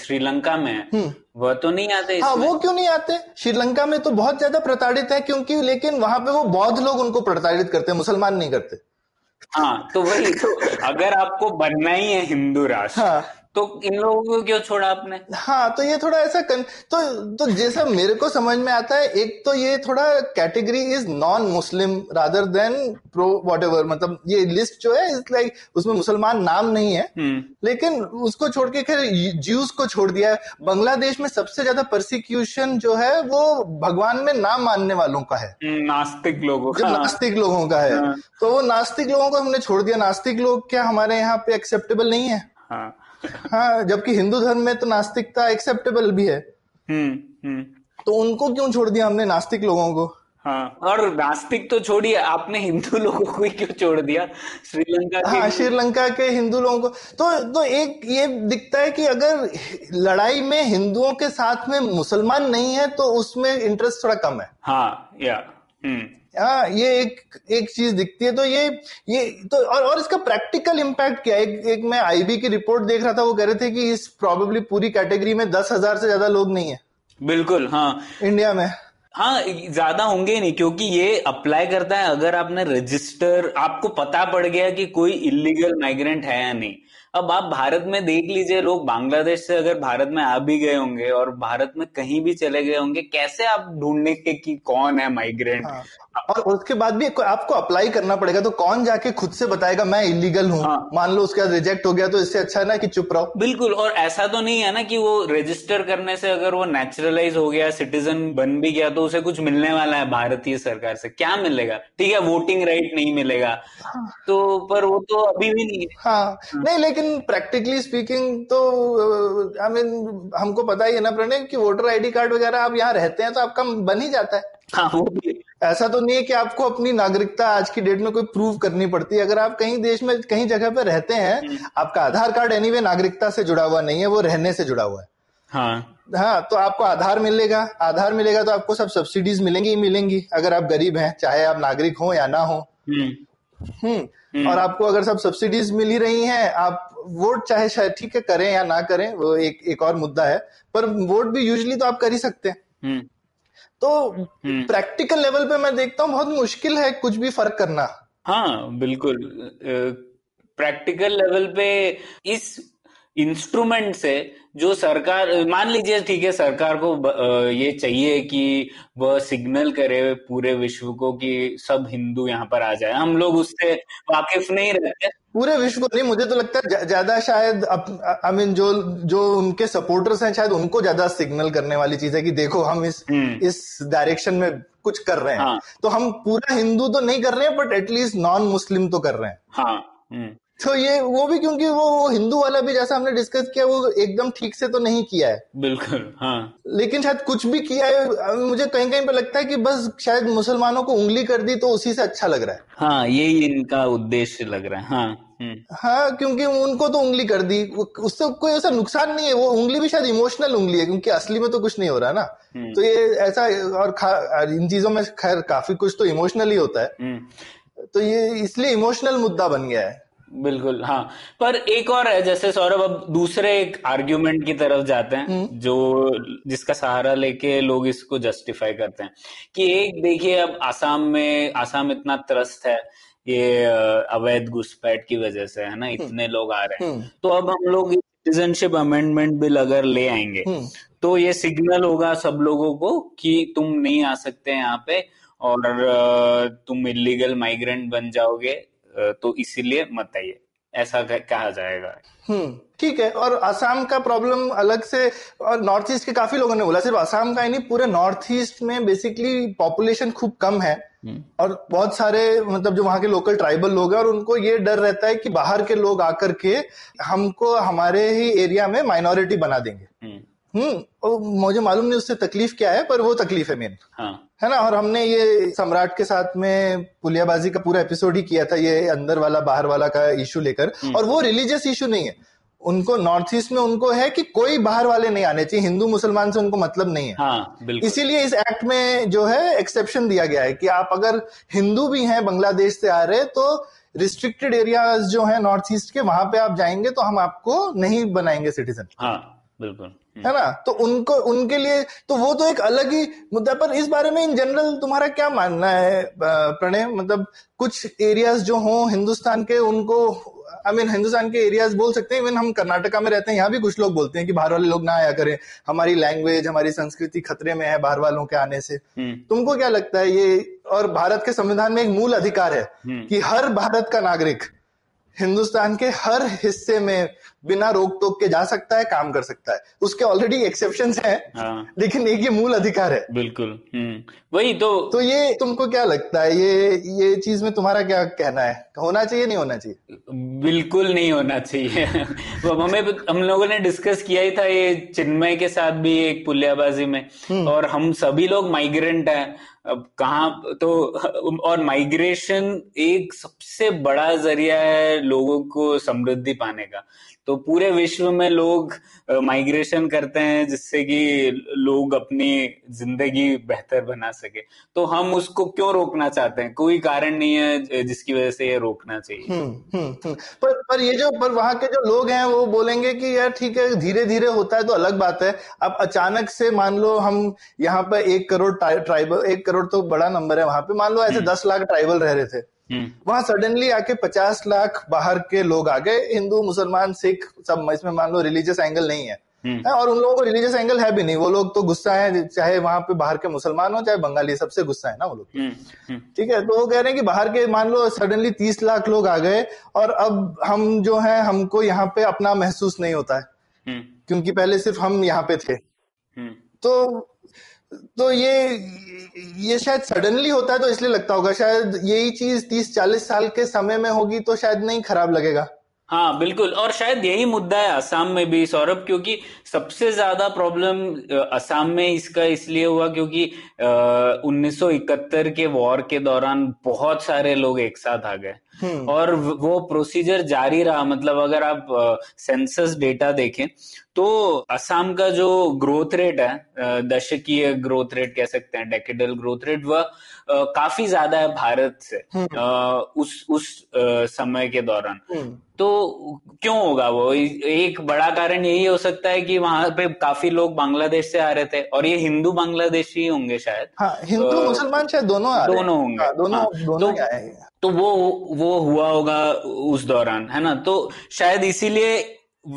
श्रीलंका में है वह तो नहीं आते इसमें। हाँ, वो क्यों नहीं आते? श्रीलंका में तो बहुत ज्यादा प्रताड़ित है क्योंकि, लेकिन वहां पे वो बौद्ध लोग उनको प्रताड़ित करते हैं, मुसलमान नहीं करते। हाँ तो वही तो, अगर आपको बनना ही है हिंदू राष्ट्र तो इन लोगों को क्यों छोड़ा आपने? हाँ, तो ये थोड़ा ऐसा तो जैसा मेरे को समझ में आता है, एक तो ये थोड़ा category is non Muslim rather than pro whatever, मतलब ये लिस्ट जो है इज लाइक उसमें मुसलमान नाम नहीं है, लेकिन उसको छोड़ के खैर ज्यूज को छोड़ दिया है। बांग्लादेश में सबसे ज्यादा परसिक्यूशन जो है वो भगवान में नाम मानने वालों का है, नास्तिक लोगों का है। तो वो नास्तिक लोगों को हमने छोड़ दिया, नास्तिक लोग क्या हमारे यहाँ पे एक्सेप्टेबल नहीं है? हाँ, जबकि हिंदू धर्म में तो नास्तिकता एक्सेप्टेबल भी है। तो उनको क्यों छोड़ दिया हमने, नास्तिक लोगों को? हाँ, और नास्तिक तो छोड़िए, आपने हिंदू लोगों को ही क्यों छोड़ दिया? श्रीलंका के हिंदू लोगों को तो एक ये दिखता है कि अगर लड़ाई में हिंदुओं के साथ में मुसलमान नहीं है तो उसमें इंटरेस्ट थोड़ा कम है। हाँ या ये एक चीज दिखती है। तो ये तो और इसका प्रैक्टिकल इम्पैक्ट क्या है? एक मैं आईबी की रिपोर्ट देख रहा था, वो कह रहे थे कि इस प्रोबेबली पूरी कैटेगरी में 10,000 से ज्यादा लोग नहीं है। बिल्कुल हाँ, इंडिया में हाँ ज्यादा होंगे नहीं, क्योंकि ये अप्लाई करता है अगर आपने रजिस्टर, आपको पता पड़ गया कि कोई इलीगल माइग्रेंट है या नहीं। अब आप भारत में देख लीजिए, लोग बांग्लादेश से अगर भारत में आ भी गए होंगे और भारत में कहीं भी चले गए होंगे, कैसे आप ढूंढने के कि कौन है माइग्रेंट? हाँ, और उसके बाद भी आपको अप्लाई करना पड़ेगा, तो कौन जाके खुद से बताएगा मैं इलीगल हूँ? हाँ, मान लो उसके बाद रिजेक्ट हो गया तो इससे अच्छा है ना कि चुप रहो। बिल्कुल, और ऐसा तो नहीं है ना कि वो रजिस्टर करने से अगर वो नेचुरलाइज हो गया, सिटीजन बन भी गया, तो उसे कुछ मिलने वाला है भारतीय सरकार से? क्या मिलेगा? ठीक है, वोटिंग राइट नहीं मिलेगा तो, पर वो तो अभी भी नहीं। हाँ नहीं, लेकिन प्रैक्टिकली स्पीकिंग तो हमको पता ही है ना प्रणय कि वोटर आईडी कार्ड वगैरह आप यहाँ रहते हैं तो आपका बन ही जाता है। हाँ, वो भी ऐसा तो नहीं है कि आपको अपनी नागरिकता आज की डेट में कोई प्रूव करनी पड़ती है। अगर आप कहीं देश में कहीं जगह पर रहते हैं, आपका आधार कार्ड एनीवे नागरिकता से जुड़ा हुआ नहीं है, वो रहने से जुड़ा हुआ है। हाँ हाँ, तो आपको आधार मिलेगा तो आपको सब सब्सिडीज मिलेंगी ही मिलेंगी, अगर आप गरीब हैं, चाहे आप नागरिक हो या ना हो। और आपको अगर सब सब्सिडीज मिल ही रही हैं, आप वोट चाहे ठीक है करें या ना करें, वो एक और मुद्दा है, पर वोट भी यूजुअली तो आप कर ही सकते हैं। तो प्रैक्टिकल लेवल पे मैं देखता हूँ बहुत मुश्किल है कुछ भी फर्क करना। हाँ बिल्कुल, प्रैक्टिकल लेवल पे इस इंस्ट्रूमेंट से जो सरकार, मान लीजिए ठीक है, सरकार को ये चाहिए कि वह सिग्नल करे पूरे विश्व को कि सब हिंदू यहाँ पर आ जाए, हम लोग उससे वाकिफ नहीं रहते। पूरे विश्व को नहीं, मुझे तो लगता है ज्यादा शायद आई मीन जो उनके सपोर्टर्स हैं शायद उनको ज्यादा सिग्नल करने वाली चीज है कि देखो हम इस डायरेक्शन में कुछ कर रहे हैं। हाँ। तो हम पूरा हिंदू तो नहीं कर रहे हैं बट एटलीस्ट नॉन मुस्लिम तो कर रहे हैं। हाँ। तो ये वो भी क्योंकि वो हिंदू वाला भी जैसा हमने डिस्कस किया वो एकदम ठीक से तो नहीं किया है, बिल्कुल। हाँ। लेकिन शायद कुछ भी किया है, मुझे कहीं कहीं पे लगता है कि बस शायद मुसलमानों को उंगली कर दी तो उसी से अच्छा लग रहा है। हाँ, यही इनका उद्देश्य लग रहा है। हाँ, क्योंकि उनको तो उंगली कर दी, उससे कोई ऐसा नुकसान नहीं है। वो उंगली भी शायद इमोशनल उंगली है क्योंकि असली में तो कुछ नहीं हो रहा ना। तो ये ऐसा और इन चीजों में खैर काफी कुछ तो इमोशनल ही होता है, तो ये इसलिए इमोशनल मुद्दा बन गया है। बिल्कुल। हाँ, पर एक और है, जैसे सौरभ अब दूसरे एक आर्ग्यूमेंट की तरफ जाते हैं जिसका सहारा लेके लोग इसको जस्टिफाई करते हैं कि एक देखिए अब आसाम इतना त्रस्त है ये अवैध घुसपैठ की वजह से, है ना, इतने लोग आ रहे हैं, तो अब हम लोग सिटीजनशिप अमेंडमेंट बिल अगर ले आएंगे तो ये सिग्नल होगा सब लोगों को कि तुम नहीं आ सकते यहाँ पे और तुम इलीगल माइग्रेंट बन जाओगे, तो इसीलिए मत आइए, ऐसा कहा जाएगा। ठीक है। और असम का प्रॉब्लम अलग से, और नॉर्थ ईस्ट के काफी लोगों ने बोला, सिर्फ असम का ही नहीं पूरे नॉर्थ ईस्ट में बेसिकली पॉपुलेशन खूब कम है और बहुत सारे मतलब जो वहां के लोकल ट्राइबल लोग हैं और उनको ये डर रहता है कि बाहर के लोग आकर के हमको हमारे ही एरिया में माइनॉरिटी बना देंगे। मुझे मालूम नहीं उससे तकलीफ क्या है, पर वो तकलीफ है मेन। हाँ। है ना, और हमने ये सम्राट के साथ में पुलियाबाजी का पूरा एपिसोड ही किया था, ये अंदर वाला बाहर वाला का इशू लेकर। और वो रिलीजियस इशू नहीं है, उनको नॉर्थ ईस्ट में उनको है कि कोई बाहर वाले नहीं आने चाहिए, हिंदू मुसलमान से उनको मतलब नहीं है। हाँ, इसीलिए इस एक्ट में जो है एक्सेप्शन दिया गया है कि आप अगर हिंदू भी हैं बांग्लादेश से आ रहे तो रिस्ट्रिक्टेड एरियाज जो है नॉर्थ ईस्ट के वहां पे आप जाएंगे तो हम आपको नहीं बनाएंगे सिटीजन। हाँ, बिल्कुल, है ना। तो उनको उनके लिए तो वो तो एक अलग ही मुद्दा। पर इस बारे में इन जनरल तुम्हारा क्या मानना है प्रणय, मतलब कुछ एरियाज जो हो हिंदुस्तान के उनको हिंदुस्तान के एरियाज बोल सकते हैं, इवन हम कर्नाटका में रहते हैं यहाँ भी कुछ लोग बोलते हैं कि बाहर वाले लोग ना आया करें, हमारी लैंग्वेज हमारी संस्कृति खतरे में है बाहर वालों के आने से। तुमको क्या लगता है ये, और भारत के संविधान में एक मूल अधिकार है कि हर भारत का नागरिक हिंदुस्तान के हर हिस्से में बिना रोक टोक के जा सकता है, काम कर सकता है, उसके ऑलरेडी एक्सेप्शंस हैं। हाँ। लेकिन एक ये मूल अधिकार है, बिल्कुल। वही तो ये तुमको क्या लगता है, ये चीज में तुम्हारा क्या कहना है, होना चाहिए नहीं होना चाहिए? बिल्कुल नहीं होना चाहिए। हम लोगों ने डिस्कस किया ही था ये चिन्मय के साथ भी एक पुलियाबाजी में, और हम सभी लोग माइग्रेंट हैं अब कहाँ तो, और माइग्रेशन एक सबसे बड़ा जरिया है लोगों को समृद्धि पाने का। तो पूरे विश्व में लोग माइग्रेशन करते हैं जिससे कि लोग अपनी जिंदगी बेहतर बना सके, तो हम उसको क्यों रोकना चाहते हैं? कोई कारण नहीं है जिसकी वजह से ये रोकना चाहिए। पर ये जो वहां के जो लोग हैं वो बोलेंगे कि यार ठीक है धीरे धीरे होता है तो अलग बात है, अब अचानक से मान लो हम यहाँ पर 1 करोड़ ट्राइबल, 1 करोड़ तो बड़ा नंबर है वहां पे, मान लो ऐसे 10 लाख ट्राइबल रह रहे थे, वहां सडनली आके 50 लाख बाहर के लोग आ गए, हिंदू मुसलमान सिख सब, इसमें मान लो रिलीजियस एंगल नहीं है। और उन लोगों को रिलीजियस एंगल है भी नहीं, वो लोग तो गुस्सा है, चाहे वहां पे बाहर के मुसलमान हो चाहे बंगाली, सबसे गुस्सा है ना वो लोग। ठीक है, तो वो कह रहे हैं कि बाहर के मान लो सडनली 30 लाख लोग आ गए और अब हम जो है हमको यहाँ पे अपना महसूस नहीं होता है क्योंकि पहले सिर्फ हम यहाँ पे थे। तो ये शायद सडनली होता है तो इसलिए लगता होगा, शायद यही चीज 30-40 साल के समय में होगी तो शायद नहीं खराब लगेगा। हाँ, बिल्कुल। और शायद यही मुद्दा है असम में भी सौरभ, क्योंकि सबसे ज्यादा प्रॉब्लम असम में इसका इसलिए हुआ क्योंकि 1971 के वॉर के दौरान बहुत सारे लोग एक साथ आ गए और वो प्रोसीजर जारी रहा। मतलब अगर आप सेंसस डेटा देखें तो असम का जो ग्रोथ रेट है, दशकीय ग्रोथ रेट कह सकते हैं, डेकेडल ग्रोथ रेट, वह काफी ज्यादा है भारत से उस समय के दौरान। तो क्यों होगा वो? एक बड़ा कारण यही हो सकता है कि वहां पे काफी लोग बांग्लादेश से आ रहे थे और ये हिंदू बांग्लादेशी होंगे शायद। हाँ, हिंदू मुसलमान शायद दोनों होंगे। हाँ, दोनों तो वो हुआ होगा उस दौरान, है ना। तो शायद इसीलिए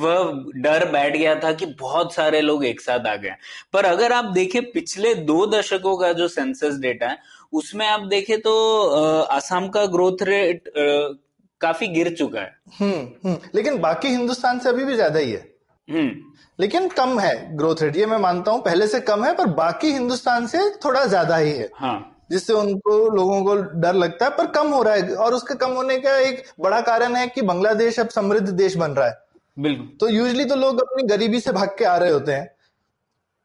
वह डर बैठ गया था कि बहुत सारे लोग एक साथ आ गए। पर अगर आप देखें पिछले 2 दशकों का जो सेंसस डेटा है उसमें आप देखें तो असम का ग्रोथ रेट काफी गिर चुका है। लेकिन बाकी हिंदुस्तान से अभी भी ज्यादा ही है। लेकिन कम है ग्रोथ रेट, ये मैं मानता हूँ पहले से कम है, पर बाकी हिंदुस्तान से थोड़ा ज्यादा ही है। हाँ। जिससे उनको लोगों को डर लगता है, पर कम हो रहा है। और उसके कम होने का एक बड़ा कारण है कि बांग्लादेश अब समृद्ध देश बन रहा है। बिल्कुल। तो यूजली तो लोग अपनी गरीबी से भाग के आ रहे होते हैं,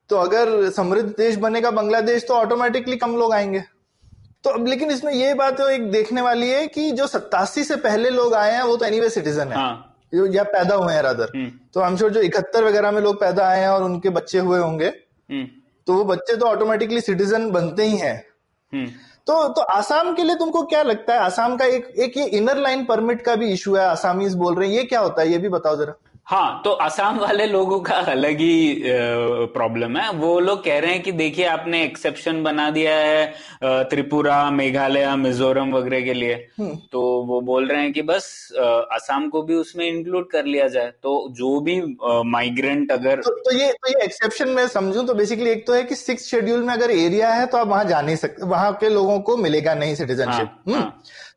तो अगर समृद्ध देश बनेगा बांग्लादेश तो ऑटोमेटिकली कम लोग आएंगे। तो अब लेकिन इसमें ये बात है, एक देखने वाली है कि जो 87 से पहले लोग आए हैं वो तो एनीवे सिटीजन है। हाँ। या पैदा हुए हैं रादर। तो आई एम श्योर जो 71 वगैरह में लोग पैदा आए हैं और उनके बच्चे हुए होंगे, तो वो बच्चे तो ऑटोमेटिकली सिटीजन बनते ही हैं। तो आसाम के लिए तुमको क्या लगता है? आसाम का एक ये इनर लाइन परमिट का भी इशू है, आसामीज बोल रहे हैं, ये क्या होता है ये भी बताओ जरा। हाँ, तो आसाम वाले लोगों का अलग ही प्रॉब्लम है। वो लोग कह रहे हैं कि देखिए आपने एक्सेप्शन बना दिया है त्रिपुरा, मेघालय, मिजोरम वगैरह के लिए, तो वो बोल रहे हैं कि बस आसाम को भी उसमें इंक्लूड कर लिया जाए। तो जो भी माइग्रेंट अगर तो ये एक्सेप्शन मैं समझूं तो बेसिकली एक तो है कि 6th शेड्यूल में अगर एरिया है तो आप वहां जा नहीं सकते, वहां के लोगों को मिलेगा नहीं सिटीजनशिप।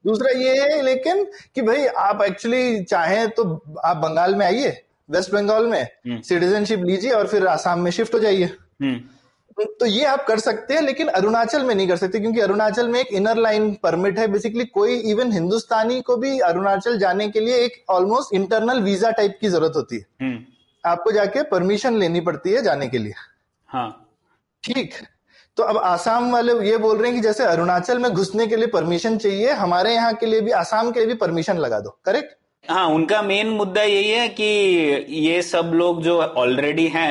दूसरा ये है लेकिन कि भाई आप एक्चुअली चाहें तो आप बंगाल में आइए, वेस्ट बंगाल में सिटीजनशिप लीजिए और फिर आसाम में शिफ्ट हो जाइए, तो ये आप कर सकते हैं। लेकिन अरुणाचल में नहीं कर सकते, क्योंकि अरुणाचल में एक इनर लाइन परमिट है। बेसिकली कोई इवन हिंदुस्तानी को भी अरुणाचल जाने के लिए एक ऑलमोस्ट इंटरनल वीजा टाइप की जरूरत होती है, आपको जाके परमिशन लेनी पड़ती है जाने के लिए। हाँ, ठीक। तो अब आसाम वाले ये बोल रहे हैं कि जैसे अरुणाचल में घुसने के लिए परमिशन चाहिए, हमारे यहाँ के लिए भी, आसाम के लिए भी परमिशन लगा दो। करेक्ट। हाँ, उनका मेन मुद्दा यही है कि ये सब लोग जो ऑलरेडी हैं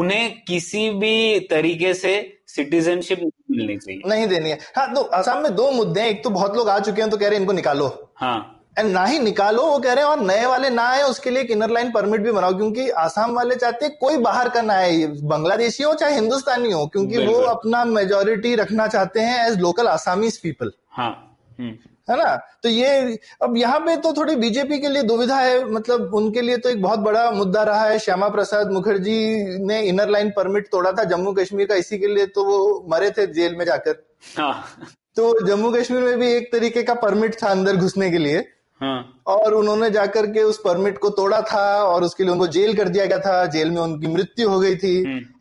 उन्हें किसी भी तरीके से सिटीजनशिप मिलनी चाहिए, नहीं देनी है। हाँ, तो आसाम में 2 मुद्दे हैं। एक तो बहुत लोग आ चुके हैं तो कह रहे हैं इनको निकालो। हाँ, एंड ना ही निकालो वो कह रहे हैं, और नए वाले ना आए उसके लिए एक इनर लाइन परमिट भी बनाओ, क्योंकि आसाम वाले चाहते हैं कोई बाहर का ना आए, बांग्लादेशी हो चाहे हिंदुस्तानी हो, क्योंकि वो अपना मेजोरिटी रखना चाहते हैं एज लोकल आसामीज पीपल। हाँ, है ना। तो ये अब यहाँ पे तो थोड़ी बीजेपी के लिए दुविधा है, मतलब उनके लिए तो एक बहुत बड़ा मुद्दा रहा है। श्यामा प्रसाद मुखर्जी ने इनर लाइन परमिट तोड़ा था जम्मू कश्मीर का, इसी के लिए तो वो मरे थे जेल में जाकर। हाँ। तो जम्मू कश्मीर में भी एक तरीके का परमिट था अंदर घुसने के लिए। हाँ। और उन्होंने जाकर के उस परमिट को तोड़ा था और उसके लिए उनको जेल कर दिया गया था, जेल में उनकी मृत्यु हो गई थी।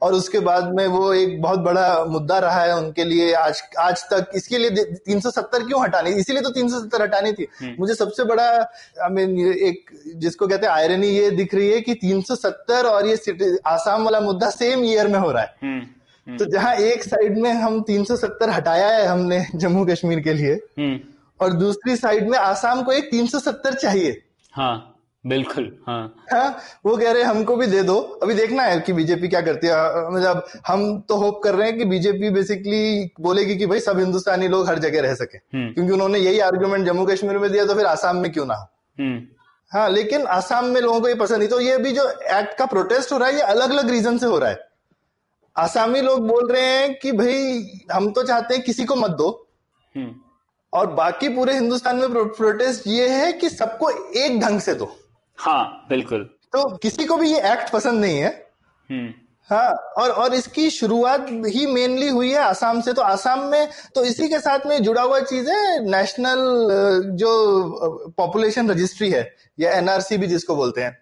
और उसके बाद में वो एक बहुत बड़ा मुद्दा रहा है उनके लिए आज तक। इसके लिए 370 क्यों हटानी, इसीलिए तो 370 हटानी थी। मुझे सबसे बड़ा एक जिसको कहते हैं आयरनी ये दिख रही है कि 370 और ये आसाम वाला मुद्दा सेम ईयर में हो रहा है। तो जहां एक साइड में हम 370 हटाया है हमने जम्मू कश्मीर के लिए, और दूसरी साइड में आसाम को एक 370 चाहिए। हाँ, बिल्कुल। हाँ, हाँ, वो कह रहे हैं हमको भी दे दो। अभी देखना है कि बीजेपी क्या करती है। मतलब हम तो होप कर रहे हैं कि बीजेपी बेसिकली बोलेगी कि भाई सब हिंदुस्तानी लोग हर जगह रह सके, क्योंकि उन्होंने यही आर्ग्यूमेंट जम्मू कश्मीर में दिया तो फिर आसाम में क्यों ना हो। हाँ, लेकिन आसाम में लोगों को ये पसंद नहीं। तो ये अभी जो एक्ट का प्रोटेस्ट हो रहा है ये अलग अलग रीजन से हो रहा है। आसामी लोग बोल रहे हैं कि भाई हम तो चाहते हैं किसी को मत दो, और बाकी पूरे हिंदुस्तान में प्रोटेस्ट ये है कि सबको एक ढंग से दो। हाँ, बिल्कुल। तो किसी को भी ये एक्ट पसंद नहीं है। हाँ, और इसकी शुरुआत ही मेनली हुई है आसाम से। तो आसाम में तो इसी के साथ में जुड़ा हुआ चीज है नेशनल जो पॉपुलेशन रजिस्ट्री है, या एनआरसी भी जिसको बोलते हैं,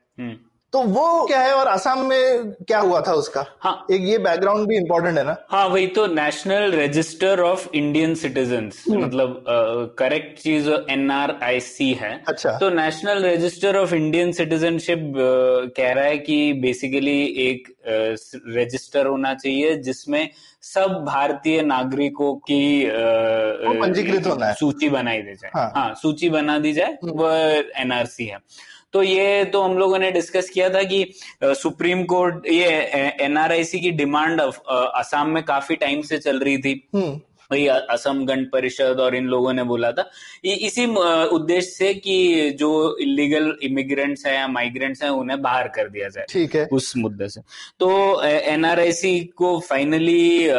तो वो क्या है और आसाम में क्या हुआ था उसका। हाँ, एक ये बैकग्राउंड भी इम्पोर्टेंट है ना। हाँ, वही तो national register of Indian citizens, मतलब करेक्ट चीज एनआरआईसी है। अच्छा। तो national register of Indian citizenship कह रहा है कि बेसिकली एक रजिस्टर होना चाहिए जिसमें सब भारतीय नागरिकों की पंजीकृत होना है, सूची बनाई दी जाए। हाँ, हाँ, सूची बना दी जाए, वह एनआरसी है। तो ये तो हम लोगों ने डिस्कस किया था कि सुप्रीम कोर्ट ये एनआरआईसी की डिमांड असम में काफी टाइम से चल रही थी। वही असम गण परिषद और इन लोगों ने बोला था इसी उद्देश्य से कि जो इलीगल इमिग्रेंट्स हैं या माइग्रेंट्स हैं उन्हें बाहर कर दिया जाए। ठीक है। उस मुद्दे से तो एनआरआईसी को फाइनली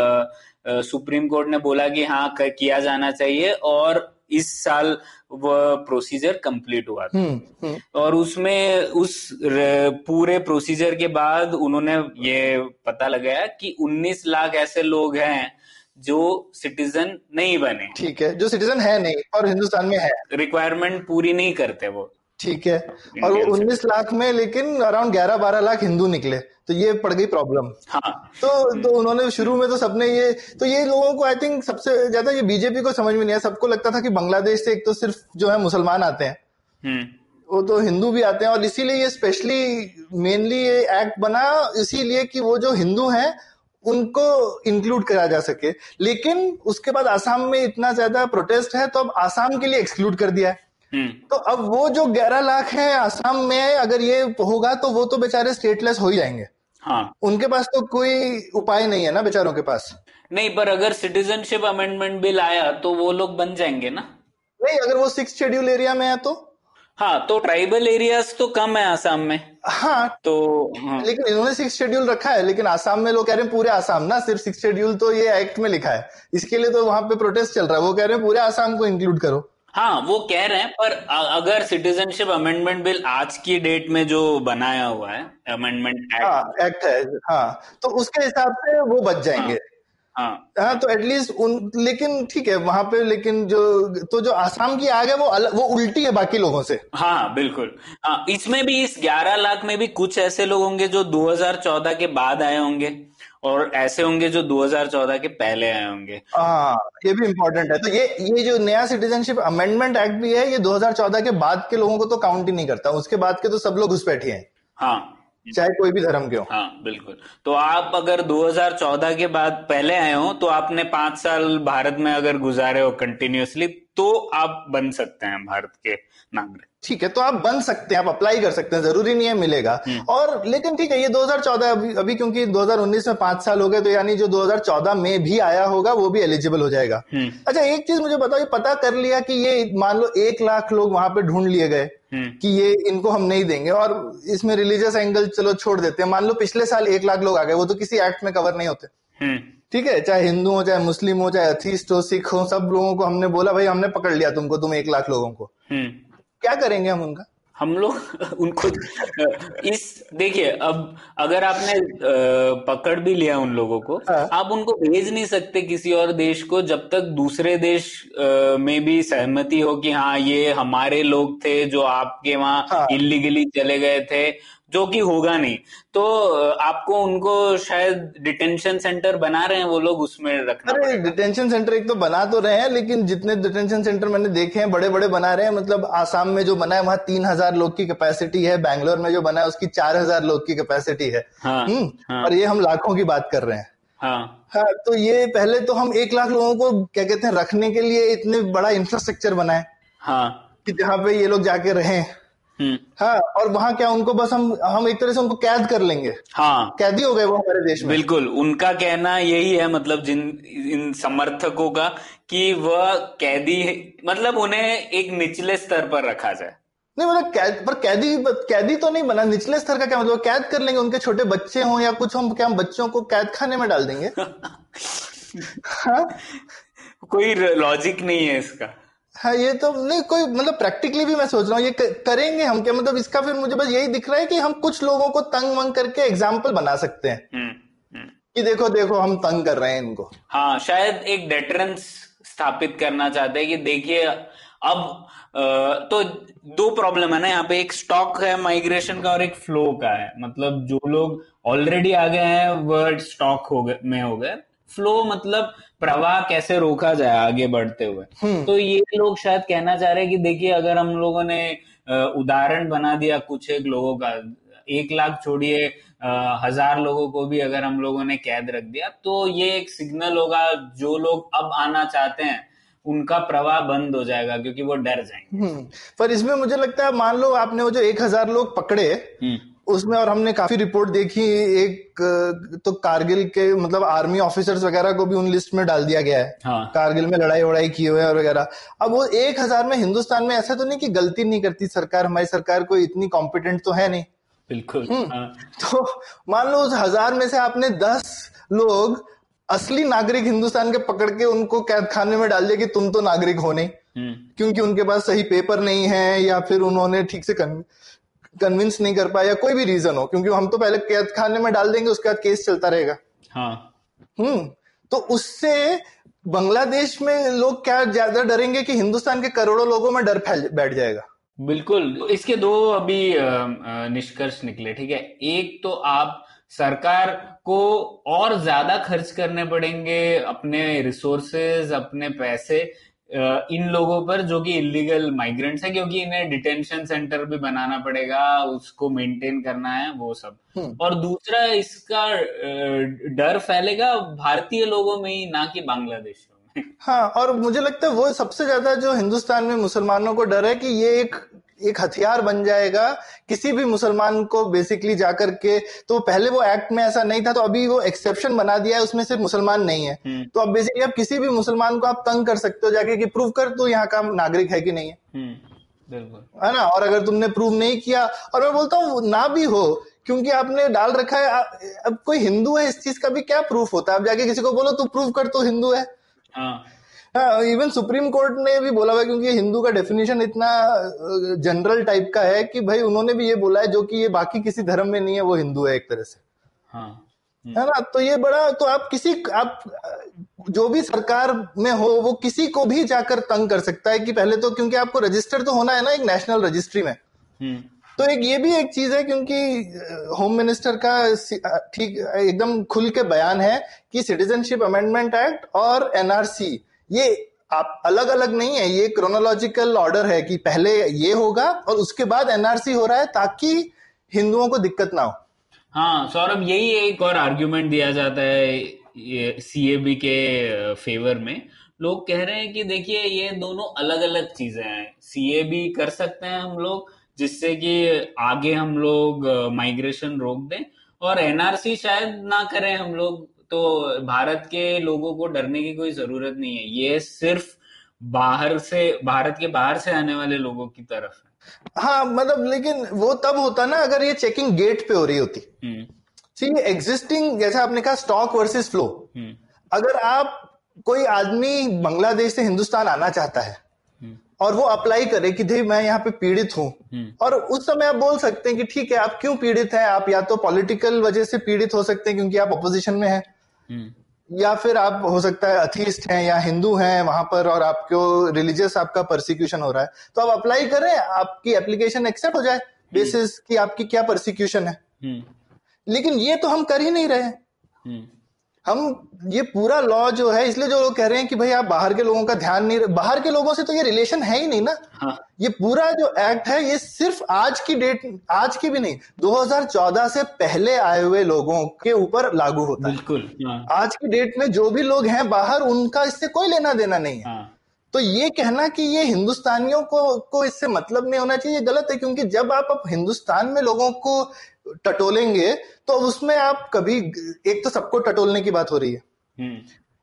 सुप्रीम कोर्ट ने बोला कि हाँ किया जाना चाहिए, और इस साल वो प्रोसीजर कंप्लीट हुआ था। और उसमें उस पूरे प्रोसीजर के बाद उन्होंने ये पता लगाया कि 19 लाख ऐसे लोग हैं जो सिटीजन नहीं बने, ठीक है, जो सिटीजन है नहीं और हिंदुस्तान में है, रिक्वायरमेंट पूरी नहीं करते वो, ठीक है। और वो 19 लाख में लेकिन अराउंड 11-12 लाख हिंदू निकले, तो ये पड़ गई प्रॉब्लम। हाँ। तो उन्होंने शुरू में तो सबने ये, तो ये लोगों को आई थिंक सबसे ज्यादा ये बीजेपी को समझ में नहीं आया। सबको लगता था कि बांग्लादेश से एक तो सिर्फ जो है मुसलमान आते हैं, वो तो हिंदू भी आते हैं, और इसीलिए ये स्पेशली मेनली ये एक्ट बना इसीलिए कि वो जो हिंदू हैं उनको इंक्लूड करा जा सके। लेकिन उसके बाद आसाम में इतना ज्यादा प्रोटेस्ट है तो अब आसाम के लिए एक्सक्लूड कर दिया है। तो अब वो जो 11 लाख हैं असम में, अगर ये होगा तो वो तो बेचारे स्टेटलेस हो ही जाएंगे। हाँ, उनके पास तो कोई उपाय नहीं है ना, बेचारों के पास नहीं। पर अगर सिटीजनशिप अमेंडमेंट बिल आया तो वो लोग बन जाएंगे ना। नहीं, अगर वो 6 शेड्यूल एरिया में है तो। हाँ, तो ट्राइबल एरियाज तो कम है आसाम में। हाँ, तो हाँ। लेकिन इन्होंने 6 शेड्यूल रखा है, लेकिन आसाम में लोग कह रहे हैं पूरे आसाम ना, सिर्फ 6 शेड्यूल तो ये एक्ट में लिखा है, इसके लिए तो वहां पे प्रोटेस्ट चल रहा है। वो कह रहे हैं पूरे आसाम को इंक्लूड करो। हाँ, वो कह रहे हैं। पर अगर सिटीजनशिप अमेंडमेंट बिल आज की डेट में जो बनाया हुआ है अमेंडमेंट एक्ट है, हाँ, तो उसके हिसाब से वो बच जाएंगे। हाँ, हाँ, तो एटलीस्ट उन, लेकिन ठीक है वहां पे, लेकिन जो आसाम की आग है वो उल्टी है बाकी लोगों से। हाँ, बिल्कुल। हाँ, इसमें भी, इस 11 लाख में भी कुछ ऐसे लोग होंगे जो 2014 के बाद आए होंगे, और ऐसे होंगे जो 2014 के पहले आए होंगे। हाँ, ये भी इम्पोर्टेंट है। तो ये जो नया सिटीजनशिप अमेंडमेंट एक्ट भी है, ये 2014 के बाद के लोगों को तो काउंट ही नहीं करता, उसके बाद के तो सब लोग घुसपैठिए हैं। हाँ, चाहे कोई भी धर्म के हो। हाँ, बिल्कुल। तो आप अगर 2014 के बाद पहले आए हो, तो आपने 5 साल भारत में अगर गुजारे हो कंटिन्यूअसली, तो आप बन सकते हैं भारत के नागरिक। ठीक है, तो आप बन सकते हैं, आप अप्लाई कर सकते हैं, जरूरी नहीं है मिलेगा। और लेकिन ठीक है, ये 2014 अभी क्योंकि 2019 में 5 साल हो गए, तो यानी जो 2014 में भी आया होगा वो भी एलिजिबल हो जाएगा। अच्छा, एक चीज मुझे बताओ, ये पता कर लिया कि ये मान लो 1 लाख लोग वहां पे ढूंढ लिए गए कि ये इनको हम नहीं देंगे, और इसमें रिलीजियस एंगल चलो छोड़ देते हैं, मान लो पिछले साल 1 लाख लोग आ गए, वो तो किसी एक्ट में कवर नहीं होते, ठीक है, चाहे हिंदू हो, चाहे मुस्लिम हो, चाहे एथिस्ट हो, सिख हो, सब लोगों को हमने बोला भाई हमने पकड़ लिया तुमको, तुम 1 लाख लोगों को, क्या करेंगे हम उनका? हम लोग उनको इस, देखिए, अब अगर आपने पकड़ भी लिया उन लोगों को, आप उनको भेज नहीं सकते किसी और देश को जब तक दूसरे देश में भी सहमति हो कि हाँ ये हमारे लोग थे जो आपके वहां इलीगली चले गए थे, जो कि होगा नहीं। तो आपको उनको शायद डिटेंशन सेंटर बना रहे हैं वो लोग, उसमें रखना। अरे डिटेंशन सेंटर एक तो बना तो रहे हैं, लेकिन जितने डिटेंशन सेंटर मैंने देखे हैं बड़े बड़े बना रहे हैं, मतलब आसाम में जो बना है वहां 3000 लोग की कैपेसिटी है, बैंगलोर में जो बना है उसकी 4000 लोग की कैपेसिटी है। हाँ, हाँ, और ये हम लाखों की बात कर रहे हैं। हाँ, हाँ, तो ये पहले तो हम 1 लाख लोगों को क्या कहते हैं रखने के लिए इतने बड़ा इंफ्रास्ट्रक्चर बनाए। हाँ, कि जहाँ पे ये लोग जाके रहे। हाँ, और वहाँ क्या उनको बस हम एक तरह से उनको कैद कर लेंगे। हाँ, कैदी हो गए वो हमारे देश में। बिल्कुल, उनका कहना यही है, मतलब इन समर्थकों का, कि वह कैदी, मतलब उन्हें एक निचले स्तर पर रखा जाए। नहीं, मतलब पर कैदी तो नहीं बना, निचले स्तर का क्या मतलब, कैद कर लेंगे, उनके छोटे बच्चे हों या कुछ, हम क्या बच्चों को कैद खाने में डाल देंगे? हाँ? कोई लॉजिक नहीं है इसका। हाँ, ये तो नहीं कोई, मतलब प्रैक्टिकली भी मैं सोच रहा हूँ ये करेंगे हम क्या, मतलब इसका फिर मुझे बस यही दिख रहा है कि हम कुछ लोगों को तंग वंग करके एग्जाम्पल बना सकते हैं। कि देखो हम तंग कर रहे हैं इनको। हाँ, शायद एक डेटरेंस स्थापित करना चाहते हैं कि देखिए अब तो 2 प्रॉब्लम है ना यहाँ पे, एक स्टॉक है माइग्रेशन का और एक फ्लो का है। मतलब जो लोग ऑलरेडी आ गए हैं वह स्टॉक हो गए। फ्लो मतलब प्रवाह कैसे रोका जाए आगे बढ़ते हुए। तो ये लोग शायद कहना चाह रहे हैं कि देखिए अगर हम लोगों ने उदाहरण बना दिया कुछ एक लोगों का, 1 लाख छोड़िए 1000 लोगों को भी अगर हम लोगों ने कैद रख दिया, तो ये एक सिग्नल होगा, जो लोग अब आना चाहते हैं उनका प्रवाह बंद हो जाएगा क्योंकि वो डर जाएंगे। पर इसमें मुझे लगता है, मान लो आपने वो जो 1000 लोग पकड़े उसमें, और हमने काफी रिपोर्ट देखी, एक तो कारगिल के मतलब आर्मी ऑफिसर्स वगैरह को भी उन लिस्ट में डाल दिया गया है। हाँ। कारगिल में लड़ाई वड़ाई की हुए और वगैरह। अब वो 1000 में हिंदुस्तान में ऐसा तो नहीं कि गलती नहीं करती सरकार, हमारी सरकार कोई इतनी कॉम्पिटेंट तो है नहीं, बिल्कुल। हाँ। तो मान लो उस 1000 में से आपने 10 लोग असली नागरिक हिंदुस्तान के पकड़ के उनको कैद खाने में डाल दिया कि तुम तो नागरिक हो नहीं। क्योंकि उनके पास सही पेपर नहीं है या फिर उन्होंने ठीक से कन्विंस नहीं कर पाया या कोई भी रीजन हो, क्योंकि हम तो पहले कैद खाने में डाल देंगे, उसके बाद केस चलता रहेगा। हाँ। तो उससे बांग्लादेश में लोग क्या ज्यादा डरेंगे कि हिंदुस्तान के करोड़ों लोगों में डर फैल बैठ जाएगा। बिल्कुल। इसके दो अभी निष्कर्ष निकले, ठीक है। एक तो आप सरकार को और ज्यादा खर्च करने पड़ेंगे अपने रिसोर्सेज, अपने पैसे इन लोगों पर जो कि इलीगल माइग्रेंट्स है, क्योंकि इन्हें डिटेंशन सेंटर भी बनाना पड़ेगा, उसको मेंटेन करना है वो सब। और दूसरा इसका डर फैलेगा भारतीय लोगों में ही, ना कि बांग्लादेशियों में। हाँ, और मुझे लगता है वो सबसे ज्यादा जो हिंदुस्तान में मुसलमानों को डर है कि ये एक हथियार बन जाएगा किसी भी मुसलमान को बेसिकली जाकर के। तो पहले वो एक्ट में ऐसा नहीं था, तो अभी वो एक्सेप्शन बना दिया है, उसमें सिर्फ मुसलमान नहीं है। तो अब बेसिकली आप किसी भी मुसलमान को आप तंग कर सकते हो जाके कि प्रूव कर तू यहाँ का नागरिक है कि नहीं है, है ना। और अगर तुमने प्रूव नहीं किया, और मैं बोलता हूँ ना भी हो, क्योंकि आपने डाल रखा है। अब कोई हिंदू है इस चीज का भी क्या प्रूफ होता है। आप जाके किसी को बोलो तू प्रूव कर तू हिंदू है। इवन सुप्रीम कोर्ट ने भी बोला हुआ, क्योंकि हिंदू का डेफिनेशन इतना जनरल टाइप का है कि भाई उन्होंने भी ये बोला है जो कि ये बाकी किसी धर्म में नहीं है, वो हिंदू है एक तरह से। हाँ, है ना। तो ये बड़ा, तो आप जो भी सरकार में हो वो किसी को भी जाकर तंग कर सकता है कि पहले तो, क्योंकि आपको रजिस्टर तो होना है ना एक नेशनल रजिस्ट्री में। तो एक ये भी एक चीज है, क्योंकि होम मिनिस्टर का ठीक एकदम खुल के बयान है कि सिटीजनशिप अमेंडमेंट एक्ट और एनआरसी ये आप अलग अलग नहीं है, ये क्रोनोलॉजिकल ऑर्डर है कि पहले ये होगा और उसके बाद एनआरसी हो रहा है, ताकि हिंदुओं को दिक्कत ना हो। हाँ सौरभ, यही एक और आर्ग्यूमेंट दिया जाता है सीएबी के फेवर में। लोग कह रहे हैं कि देखिए ये दोनों अलग अलग चीजें हैं, सीएबी कर सकते हैं हम लोग जिससे कि आगे हम लोग माइग्रेशन रोक दें, और एनआरसी शायद ना करें हम लोग। तो भारत के लोगों को डरने की कोई जरूरत नहीं है, ये सिर्फ बाहर से, भारत के बाहर से आने वाले लोगों की तरफ है। हाँ, मतलब लेकिन वो तब होता ना अगर ये चेकिंग गेट पे हो रही होती। ये एग्जिस्टिंग, जैसा आपने कहा स्टॉक वर्सेस फ्लो, अगर आप कोई आदमी बांग्लादेश से हिंदुस्तान आना चाहता है और वो अप्लाई करे कि भाई मैं यहाँ पे पीड़ित हूँ, और उस समय आप बोल सकते हैं कि ठीक है आप क्यों पीड़ित हैं, आप या तो पॉलिटिकल वजह से पीड़ित हो सकते हैं क्योंकि आप अपोजिशन में हैं, या फिर आप हो सकता है अथीस्ट हैं या हिंदू हैं वहां पर और आपको रिलीजियस आपका परसिक्यूशन हो रहा है, तो आप अप्लाई करें, आपकी एप्लीकेशन एक्सेप्ट हो जाए बेसिस कि आपकी क्या परसिक्यूशन है। लेकिन ये तो हम कर ही नहीं रहे हैं। हम ये पूरा लॉ जो है, इसलिए जो लोग कह रहे हैं कि भाई आप बाहर के लोगों का ध्यान नहीं, बाहर के लोगों से तो ये रिलेशन है ही नहीं ना। हाँ। ये पूरा जो एक्ट है ये सिर्फ आज की डेट, आज की भी नहीं, 2014 से पहले आए हुए लोगों के ऊपर लागू होता है। बिल्कुल। हाँ। आज की डेट में जो भी लोग हैं बाहर, उनका इससे कोई लेना देना नहीं है। हाँ। तो ये कहना कि ये हिंदुस्तानियों को इससे मतलब नहीं होना चाहिए, गलत है। क्योंकि जब आप हिंदुस्तान में लोगों को टटोलेंगे तो उसमें आप कभी, एक तो सबको टटोलने की बात हो रही है।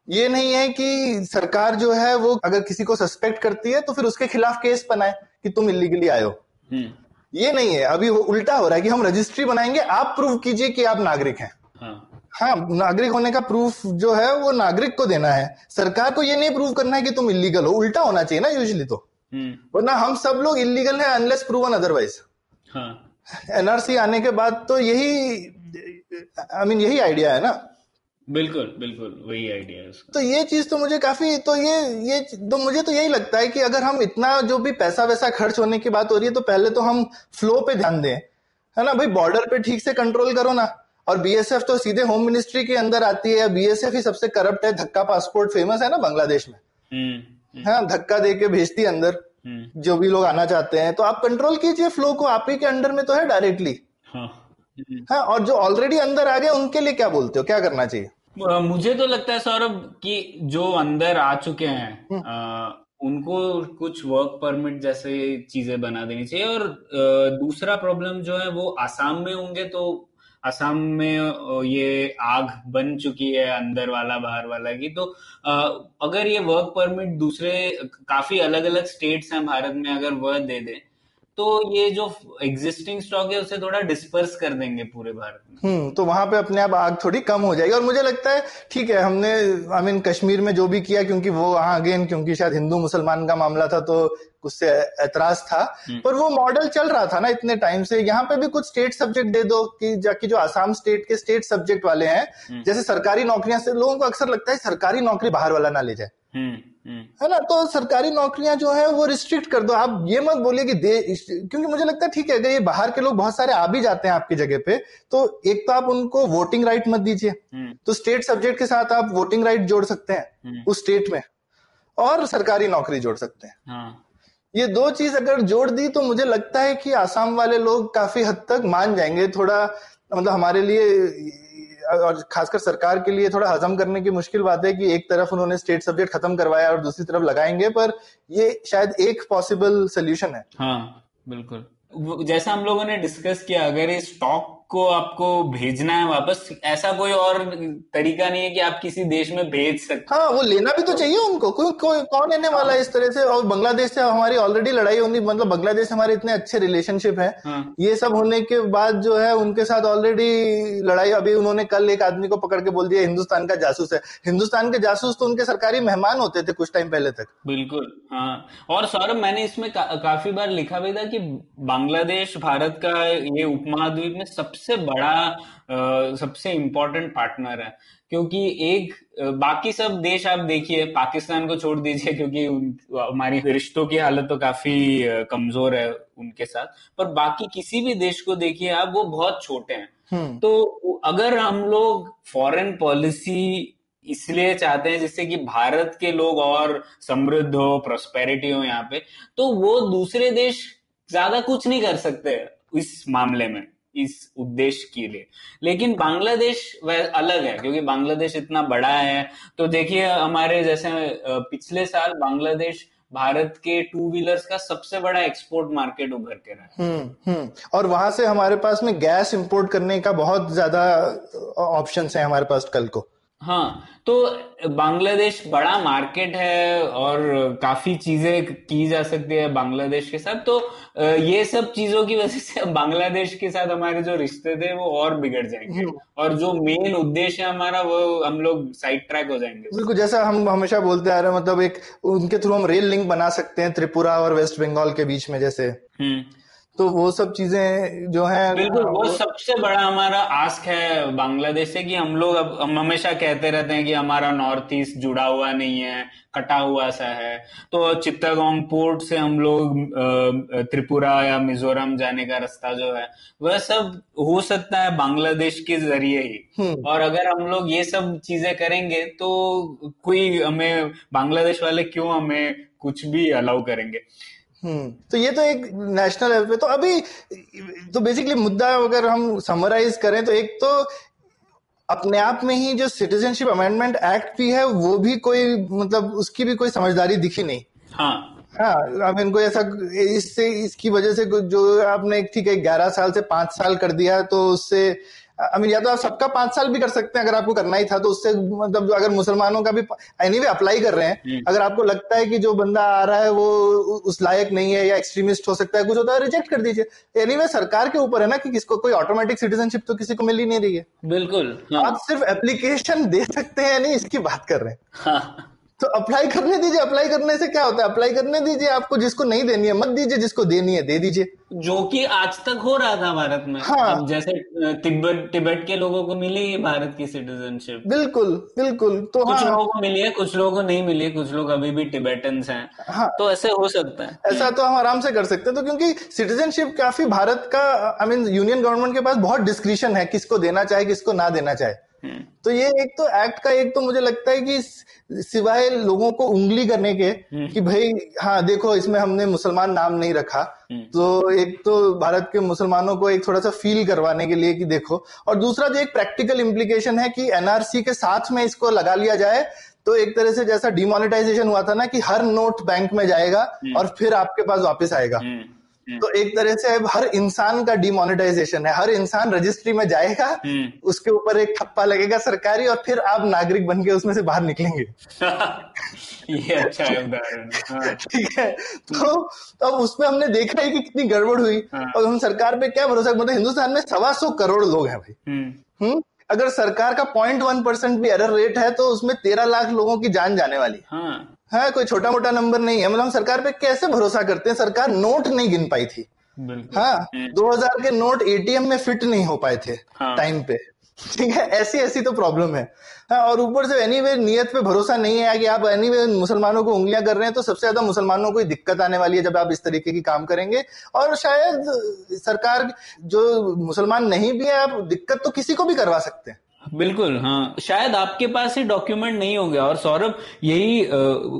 ये नहीं है कि सरकार जो है वो अगर किसी को सस्पेक्ट करती है तो फिर उसके खिलाफ केस बनाए कि तुम इलीगली आए हो, ये नहीं है। अभी उल्टा हो रहा है कि हम रजिस्ट्री बनाएंगे, आप प्रूव कीजिए कि आप नागरिक हैं। हाँ, नागरिक होने का प्रूफ जो है वो नागरिक को देना है, सरकार को ये नहीं प्रूव करना है कि तुम इलीगल हो। उल्टा होना चाहिए ना यूजुअली, तो वरना हम सब लोग इलीगल हैं अनलेस प्रूवन अदरवाइज। एनआरसी आने के बाद तो यही आइडिया है ना। बिल्कुल बिल्कुल वही आइडिया है। तो ये चीज तो मुझे काफी, तो ये तो मुझे तो यही लगता है कि अगर हम इतना जो भी पैसा वैसा खर्च होने की बात हो रही है तो पहले तो हम फ्लो पे ध्यान दें, है ना। भाई बॉर्डर पे ठीक से कंट्रोल करो ना। और बीएसएफ तो सीधे होम मिनिस्ट्री के अंदर आती है, बीएसएफ ही सबसे करप्ट है। धक्का पासपोर्ट फेमस है ना बांग्लादेश में। हाँ, धक्का दे के भेजती है अंदर जो भी लोग आना चाहते हैं। तो आप कंट्रोल कीजिए फ्लो को, आप ही के अंडर में तो है डायरेक्टली। हाँ, और जो ऑलरेडी अंदर आ गए उनके लिए क्या बोलते हो, क्या करना चाहिए? मुझे तो लगता है सौरभ कि जो अंदर आ चुके हैं उनको कुछ वर्क परमिट जैसे चीजें बना देनी चाहिए। और दूसरा प्रॉब्लम जो है वो आसाम में होंगे, तो असम में ये आग बन चुकी है अंदर वाला बाहर वाला की। तो अगर ये वर्क परमिट दूसरे काफी अलग अलग स्टेट्स हैं भारत में, अगर वह दे दें तो ये जो एग्जिस्टिंग स्टॉक है उसे थोड़ा डिस्पर्स कर देंगे पूरे भारत में। तो वहां पे अपने आप आग थोड़ी कम हो जाएगी। और मुझे लगता है ठीक है, हमने कश्मीर में जो भी किया, क्योंकि वो वहां अगेन क्योंकि शायद हिंदू मुसलमान का मामला था तो उससे ऐतराज था, पर वो मॉडल चल रहा था ना इतने टाइम से। यहाँ पे भी कुछ स्टेट सब्जेक्ट दे दो कि जाकि जो आसाम स्टेट के स्टेट सब्जेक्ट वाले हैं, जैसे सरकारी नौकरियां से लोगों को अक्सर लगता है सरकारी नौकरी बाहर वाला ना ले जाए, है ना, तो सरकारी नौकरियां जो है वो रिस्ट्रिक्ट कर दो। आप ये मत बोलिए कि क्योंकि मुझे लगता है ठीक है, अगर ये बाहर के लोग बहुत सारे आ भी जाते हैं आपकी जगह पे, तो एक तो आप उनको वोटिंग राइट मत दीजिए, तो स्टेट सब्जेक्ट के साथ आप वोटिंग राइट जोड़ सकते हैं उस स्टेट में, और सरकारी नौकरी जोड़ सकते हैं। ये दो चीज अगर जोड़ दी तो मुझे लगता है कि आसाम वाले लोग काफी हद तक मान जाएंगे। थोड़ा मतलब हमारे लिए और खासकर सरकार के लिए थोड़ा हजम करने की मुश्किल बात है कि एक तरफ उन्होंने स्टेट सब्जेक्ट खत्म करवाया और दूसरी तरफ लगाएंगे, पर ये शायद एक पॉसिबल सोल्यूशन है। हाँ बिल्कुल, जैसा हम लोगों ने डिस्कस किया, अगर इस स्टॉक को आपको भेजना है वापस, ऐसा कोई और तरीका नहीं है कि आप किसी देश में भेज सकते। हाँ, वो लेना भी तो चाहिए उनको, कौन लेने वाला है इस तरह से। और बांग्लादेश से हमारी ऑलरेडी लड़ाई होनी, मतलब बांग्लादेश हमारे इतने अच्छे रिलेशनशिप है, ये सब होने के बाद जो है उनके साथ ऑलरेडी लड़ाई। अभी उन्होंने कल एक आदमी को पकड़ के बोल दिया हिंदुस्तान का जासूस है। हिंदुस्तान के जासूस तो उनके सरकारी मेहमान होते थे कुछ टाइम पहले तक। बिल्कुल हाँ। और सौरभ, मैंने इसमें काफी बार लिखा भी था कि बांग्लादेश भारत का ये उपमहाद्वीप में सबसे बड़ा सबसे इम्पोर्टेंट पार्टनर है, क्योंकि बाकी सब देश आप देखिए, पाकिस्तान को छोड़ दीजिए क्योंकि हमारी रिश्तों की हालत तो काफी कमजोर है उनके साथ, पर बाकी किसी भी देश को देखिए आप, वो बहुत छोटे हैं। तो अगर हम लोग फॉरेन पॉलिसी इसलिए चाहते हैं जिससे कि भारत के लोग और समृद्ध हो, प्रॉस्पेरिटी हो यहाँ पे, तो वो दूसरे देश ज्यादा कुछ नहीं कर सकते इस मामले में, इस उद्देश्य के लिए। लेकिन बांग्लादेश वह अलग है, क्योंकि बांग्लादेश इतना बड़ा है। तो देखिए हमारे जैसे पिछले साल बांग्लादेश भारत के टू व्हीलर्स का सबसे बड़ा एक्सपोर्ट मार्केट उभर के रहा। और वहां से हमारे पास में गैस इंपोर्ट करने का बहुत ज्यादा ऑप्शंस है हमारे पास कल को। हाँ, तो बांग्लादेश बड़ा मार्केट है और काफी चीजें की जा सकती है बांग्लादेश के साथ। तो ये सब चीजों की वजह से बांग्लादेश के साथ हमारे जो रिश्ते थे वो और बिगड़ जाएंगे, और जो मेन उद्देश्य है हमारा वो हम लोग साइड ट्रैक हो जाएंगे। बिल्कुल, जैसा हम हमेशा बोलते आ रहे हैं, मतलब एक उनके थ्रू हम रेल लिंक बना सकते हैं त्रिपुरा और वेस्ट बंगाल के बीच में जैसे। तो वो सब चीजें जो है, बिल्कुल वो सबसे बड़ा हमारा आस्क है बांग्लादेश से, कि हम लोग अब हम हमेशा कहते रहते हैं कि हमारा नॉर्थ ईस्ट जुड़ा हुआ नहीं है, कटा हुआ सा है। तो चित्तगोंग पोर्ट से हम लोग त्रिपुरा या मिजोरम जाने का रास्ता जो है वह सब हो सकता है बांग्लादेश के जरिए ही। और अगर हम लोग ये सब चीजें करेंगे तो कोई हमें, बांग्लादेश वाले क्यों हमें कुछ भी अलाउ करेंगे। तो ये तो एक नेशनल लेवल पे। तो अभी तो बेसिकली मुद्दा अगर हम समराइज करें तो एक तो अपने आप में ही जो सिटीजनशिप अमेंडमेंट एक्ट भी है, वो भी कोई मतलब उसकी भी कोई समझदारी दिखी नहीं। हाँ, अब इनको ऐसा इससे इसकी वजह से जो आपने ठीक है 11 साल से 5 साल कर दिया, तो उससे या तो आप सबका 5 साल भी कर सकते हैं अगर आपको करना ही था, तो उससे मतलब अगर मुसलमानों का भी एनीवे अप्लाई कर रहे हैं, अगर आपको लगता है कि जो बंदा आ रहा है वो उस लायक नहीं है या एक्सट्रीमिस्ट हो सकता है, कुछ होता है, रिजेक्ट कर दीजिए। एनीवे सरकार के ऊपर है ना कि किसको, कोई ऑटोमेटिक सिटीजनशिप तो किसी को मिल ही नहीं रही है। बिल्कुल, आप सिर्फ एप्लीकेशन दे सकते हैं, नहीं इसकी बात कर रहे हैं, तो अप्लाई करने दीजिए। अप्लाई करने से क्या होता है, अप्लाई करने दीजिए, आपको जिसको नहीं देनी है मत दीजिए, जिसको देनी है दे दीजिए, जो कि आज तक हो रहा था भारत में। हाँ, जैसे तिब्बत के लोगों को मिली भारत की सिटीजनशिप। बिल्कुल बिल्कुल, तो कुछ लोगों को मिली है, कुछ लोगों को नहीं मिली है, कुछ लोग अभी भी तिब्बतन्स हैं। हाँ, तो ऐसे हो सकता है, ऐसा तो हम आराम से कर सकते हैं। तो क्योंकि सिटीजनशिप काफी भारत का यूनियन गवर्नमेंट के पास बहुत डिस्क्रिशन है किसको देना चाहे किसको ना देना चाहे। तो ये एक तो एक्ट का, एक तो मुझे लगता है कि सिवाय लोगों को उंगली करने के कि भाई हाँ देखो इसमें हमने मुसलमान नाम नहीं रखा, तो एक तो भारत के मुसलमानों को एक थोड़ा सा फील करवाने के लिए कि देखो, और दूसरा जो एक प्रैक्टिकल इम्प्लीकेशन है कि एनआरसी के साथ में इसको लगा लिया जाए, तो एक तरह से जैसा डिमोनेटाइजेशन हुआ था ना कि हर नोट बैंक में जाएगा और फिर आपके पास वापस आएगा, तो एक तरह से अब हर इंसान का डिमोनेटाइजेशन है, हर इंसान रजिस्ट्री में जाएगा, उसके ऊपर एक ठप्पा लगेगा सरकारी, और फिर आप नागरिक बन के उसमें से बाहर निकलेंगे। ये अच्छा है उदाहरण, ठीक है। तो अब उसमें हमने देखा है कि कितनी गड़बड़ हुई। और हम सरकार पे क्या भरोसा, मतलब हिंदुस्तान में 125 करोड़ लोग हैं भाई। अगर सरकार का 0.1% भी एरर रेट है तो उसमें 13 लाख लोगों की जान जाने वाली है, कोई छोटा मोटा नंबर नहीं है। मतलब हम सरकार पे कैसे भरोसा करते हैं। सरकार नोट नहीं गिन पाई थी, 2000 के नोट एटीएम में फिट नहीं हो पाए थे टाइम पे, ठीक है। ऐसी ऐसी तो प्रॉब्लम है। और ऊपर से एनीवे नियत पे भरोसा नहीं है कि आप एनीवे मुसलमानों को उंगलियां कर रहे हैं, तो सबसे ज्यादा मुसलमानों को ही दिक्कत आने वाली है जब आप इस तरीके की काम करेंगे। और शायद सरकार जो मुसलमान नहीं भी है, आप दिक्कत तो किसी को भी करवा सकते हैं। बिल्कुल, हाँ। शायद आपके पास ही डॉक्यूमेंट नहीं होंगे। और सौरभ, यही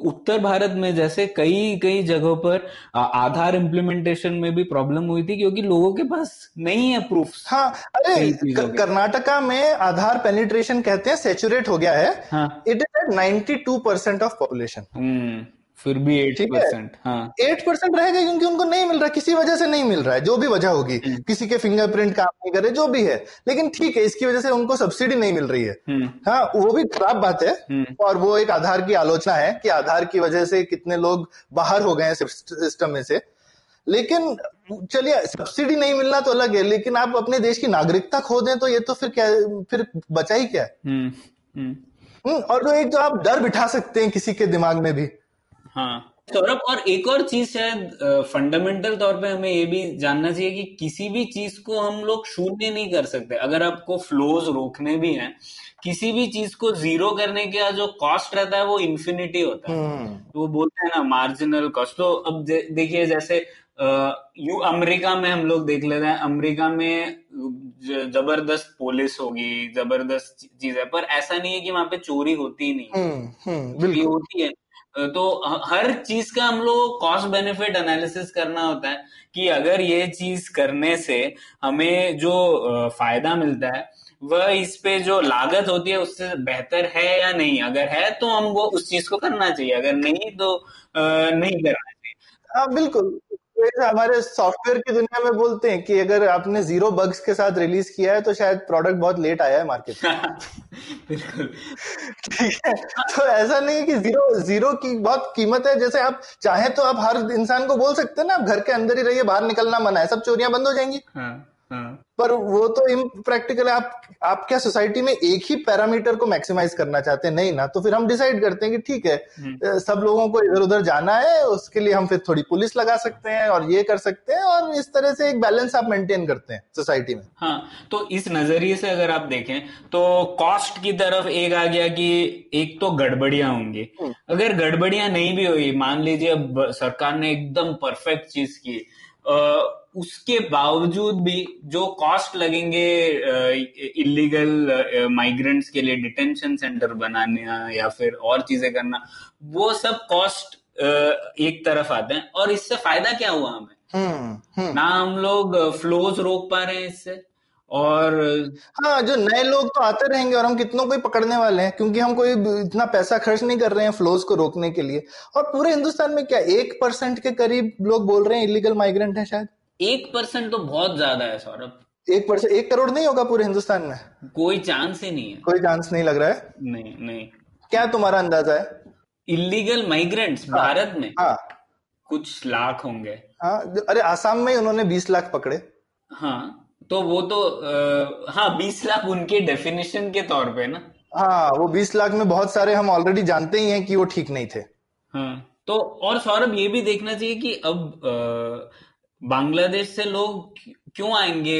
उत्तर भारत में जैसे कई जगहों पर आधार इम्प्लीमेंटेशन में भी प्रॉब्लम हुई थी, क्योंकि लोगों के पास नहीं है प्रूफ्स। हाँ, अरे कर्नाटका में आधार पेनिट्रेशन कहते हैं, सैचुरेट हो गया है। It is at 92% of population, फिर भी 8%, हाँ 8% रहेगा, क्योंकि उनको नहीं मिल रहा, किसी वजह से नहीं मिल रहा है, जो भी वजह होगी, किसी के फिंगरप्रिंट काम नहीं करे, जो भी है। लेकिन ठीक है, इसकी वजह से उनको सब्सिडी नहीं मिल रही है। हाँ, वो भी खराब बात है। और वो एक आधार की आलोचना है कि आधार की वजह से कितने लोग बाहर हो गए हैं सिस्टम में से। लेकिन चलिए, सब्सिडी नहीं मिलना तो अलग है, लेकिन आप अपने देश की नागरिकता खो दें तो ये तो फिर क्या, फिर बचा ही क्या है। और एक जो आप डर बिठा सकते हैं किसी के दिमाग में भी। हाँ सौरभ, और एक और चीज शायद फंडामेंटल तौर पे हमें ये भी जानना चाहिए कि किसी भी चीज को हम लोग शून्य नहीं कर सकते। अगर आपको फ्लोज रोकने भी हैं, किसी भी चीज को जीरो करने का जो कॉस्ट रहता है वो इन्फिनिटी होता है। तो वो बोलते हैं ना मार्जिनल कॉस्ट। तो अब देखिए जैसे अमेरिका में हम लोग देख लेते हैं, अमेरिका में जबरदस्त पुलिस होगी, जबरदस्त चीज है, पर ऐसा नहीं है कि वहां पे चोरी होती नहीं होती है। तो हर चीज का हम लोग कॉस्ट बेनिफिट एनालिसिस करना होता है कि अगर ये चीज करने से हमें जो फायदा मिलता है वह इस पे जो लागत होती है उससे बेहतर है या नहीं। अगर है तो हमको उस चीज को करना चाहिए, अगर नहीं तो नहीं करना चाहिए। हाँ बिल्कुल, हमारे सॉफ्टवेयर की दुनिया में बोलते हैं कि अगर आपने 0 बग्स के साथ रिलीज किया है तो शायद प्रोडक्ट बहुत लेट आया है मार्केट में। बिल्कुल, ठीक है। तो ऐसा नहीं कि जीरो की बहुत कीमत है। जैसे आप चाहे तो आप हर इंसान को बोल सकते हैं ना, आप घर के अंदर ही रहिए, बाहर निकलना मना है, सब चोरियां बंद हो जाएंगी। पर वो तो इम्प्रैक्टिकल है। आप क्या सोसाइटी में एक ही पैरामीटर को मैक्सिमाइज करना चाहते हैं? नहीं ना। तो फिर हम डिसाइड करते हैं कि ठीक है, सब लोगों को इधर उधर जाना है, उसके लिए हम फिर थोड़ी पुलिस लगा सकते हैं और ये कर सकते हैं, और इस तरह से एक बैलेंस आप मेंटेन करते हैं सोसाइटी में। हाँ, तो इस नजरिए से अगर आप देखें तो कॉस्ट की तरफ एक आ गया कि एक तो गड़बड़ियां होंगी। अगर गड़बड़ियां नहीं भी हुई, मान लीजिए अब सरकार ने एकदम परफेक्ट चीज की, उसके बावजूद भी जो कॉस्ट लगेंगे इलीगल माइग्रेंट्स के लिए डिटेंशन सेंटर बनाना या फिर और चीजें करना, वो सब कॉस्ट एक तरफ आते हैं। और इससे फायदा क्या हुआ हमें? ना हम लोग फ्लोज रोक पा रहे हैं इससे, और हाँ जो नए लोग तो आते रहेंगे, और हम कितनों को ही पकड़ने वाले हैं, क्योंकि हम कोई इतना पैसा खर्च नहीं कर रहे हैं फ्लोज को रोकने के लिए। और पूरे हिंदुस्तान में क्या 1% के करीब लोग बोल रहे हैं इलीगल माइग्रेंट है शायद। 1% तो बहुत ज्यादा है सौरभ। 1% 1 करोड़ नहीं होगा पूरे हिंदुस्तान में, कोई चांस ही नहीं है। कोई चांस नहीं लग रहा है। नहीं, क्या तुम्हारा अंदाजा है इलीगल माइग्रेंट्स भारत में? हाँ, कुछ लाख होंगे। हाँ, अरे आसाम में उन्होंने 20 लाख पकड़े। हाँ, तो वो तो हाँ 20 लाख उनके डेफिनेशन के तौर पे ना। हाँ, वो 20 लाख में बहुत सारे हम ऑलरेडी जानते ही हैं कि वो ठीक नहीं थे। हाँ, तो और सौरभ ये भी देखना चाहिए कि अब बांग्लादेश से लोग क्यों आएंगे,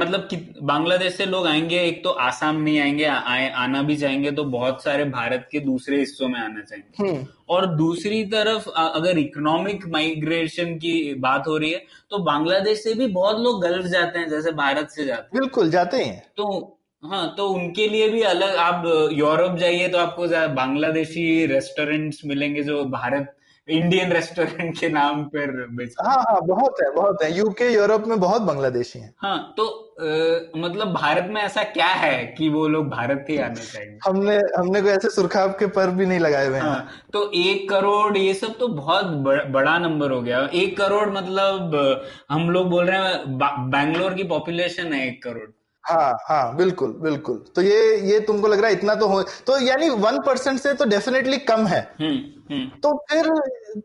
मतलब कि बांग्लादेश से लोग आएंगे, एक तो आसाम नहीं आएंगे, आना भी चाहेंगे तो बहुत सारे भारत के दूसरे हिस्सों में आना चाहेंगे। और दूसरी तरफ अगर इकोनॉमिक माइग्रेशन की बात हो रही है तो बांग्लादेश से भी बहुत लोग गल्फ जाते हैं, जैसे भारत से जाते हैं। बिल्कुल जाते हैं। तो हाँ, तो उनके लिए भी अलग, आप यूरोप जाइए तो आपको बांग्लादेशी रेस्टोरेंट्स मिलेंगे जो भारत इंडियन रेस्टोरेंट के नाम पर बेचते। हाँ हाँ, बहुत है। यूके यूरोप में बहुत बांग्लादेशी हैं। हाँ, तो मतलब भारत में ऐसा क्या है कि वो लोग भारत ही आने चाहिए? हमने कोई ऐसे सुरखाब के पर भी नहीं लगाए हुए हैं। हाँ, तो 1 करोड़ ये सब तो बहुत बड़ा नंबर हो गया। 1 करोड़ मतलब हम लोग बोल रहे हैं, बैंगलोर की पॉपुलेशन है 1 करोड़। हाँ हाँ बिल्कुल बिल्कुल। तो ये तुमको लग रहा है इतना तो हो, तो यानी 1% से तो डेफिनेटली कम है। तो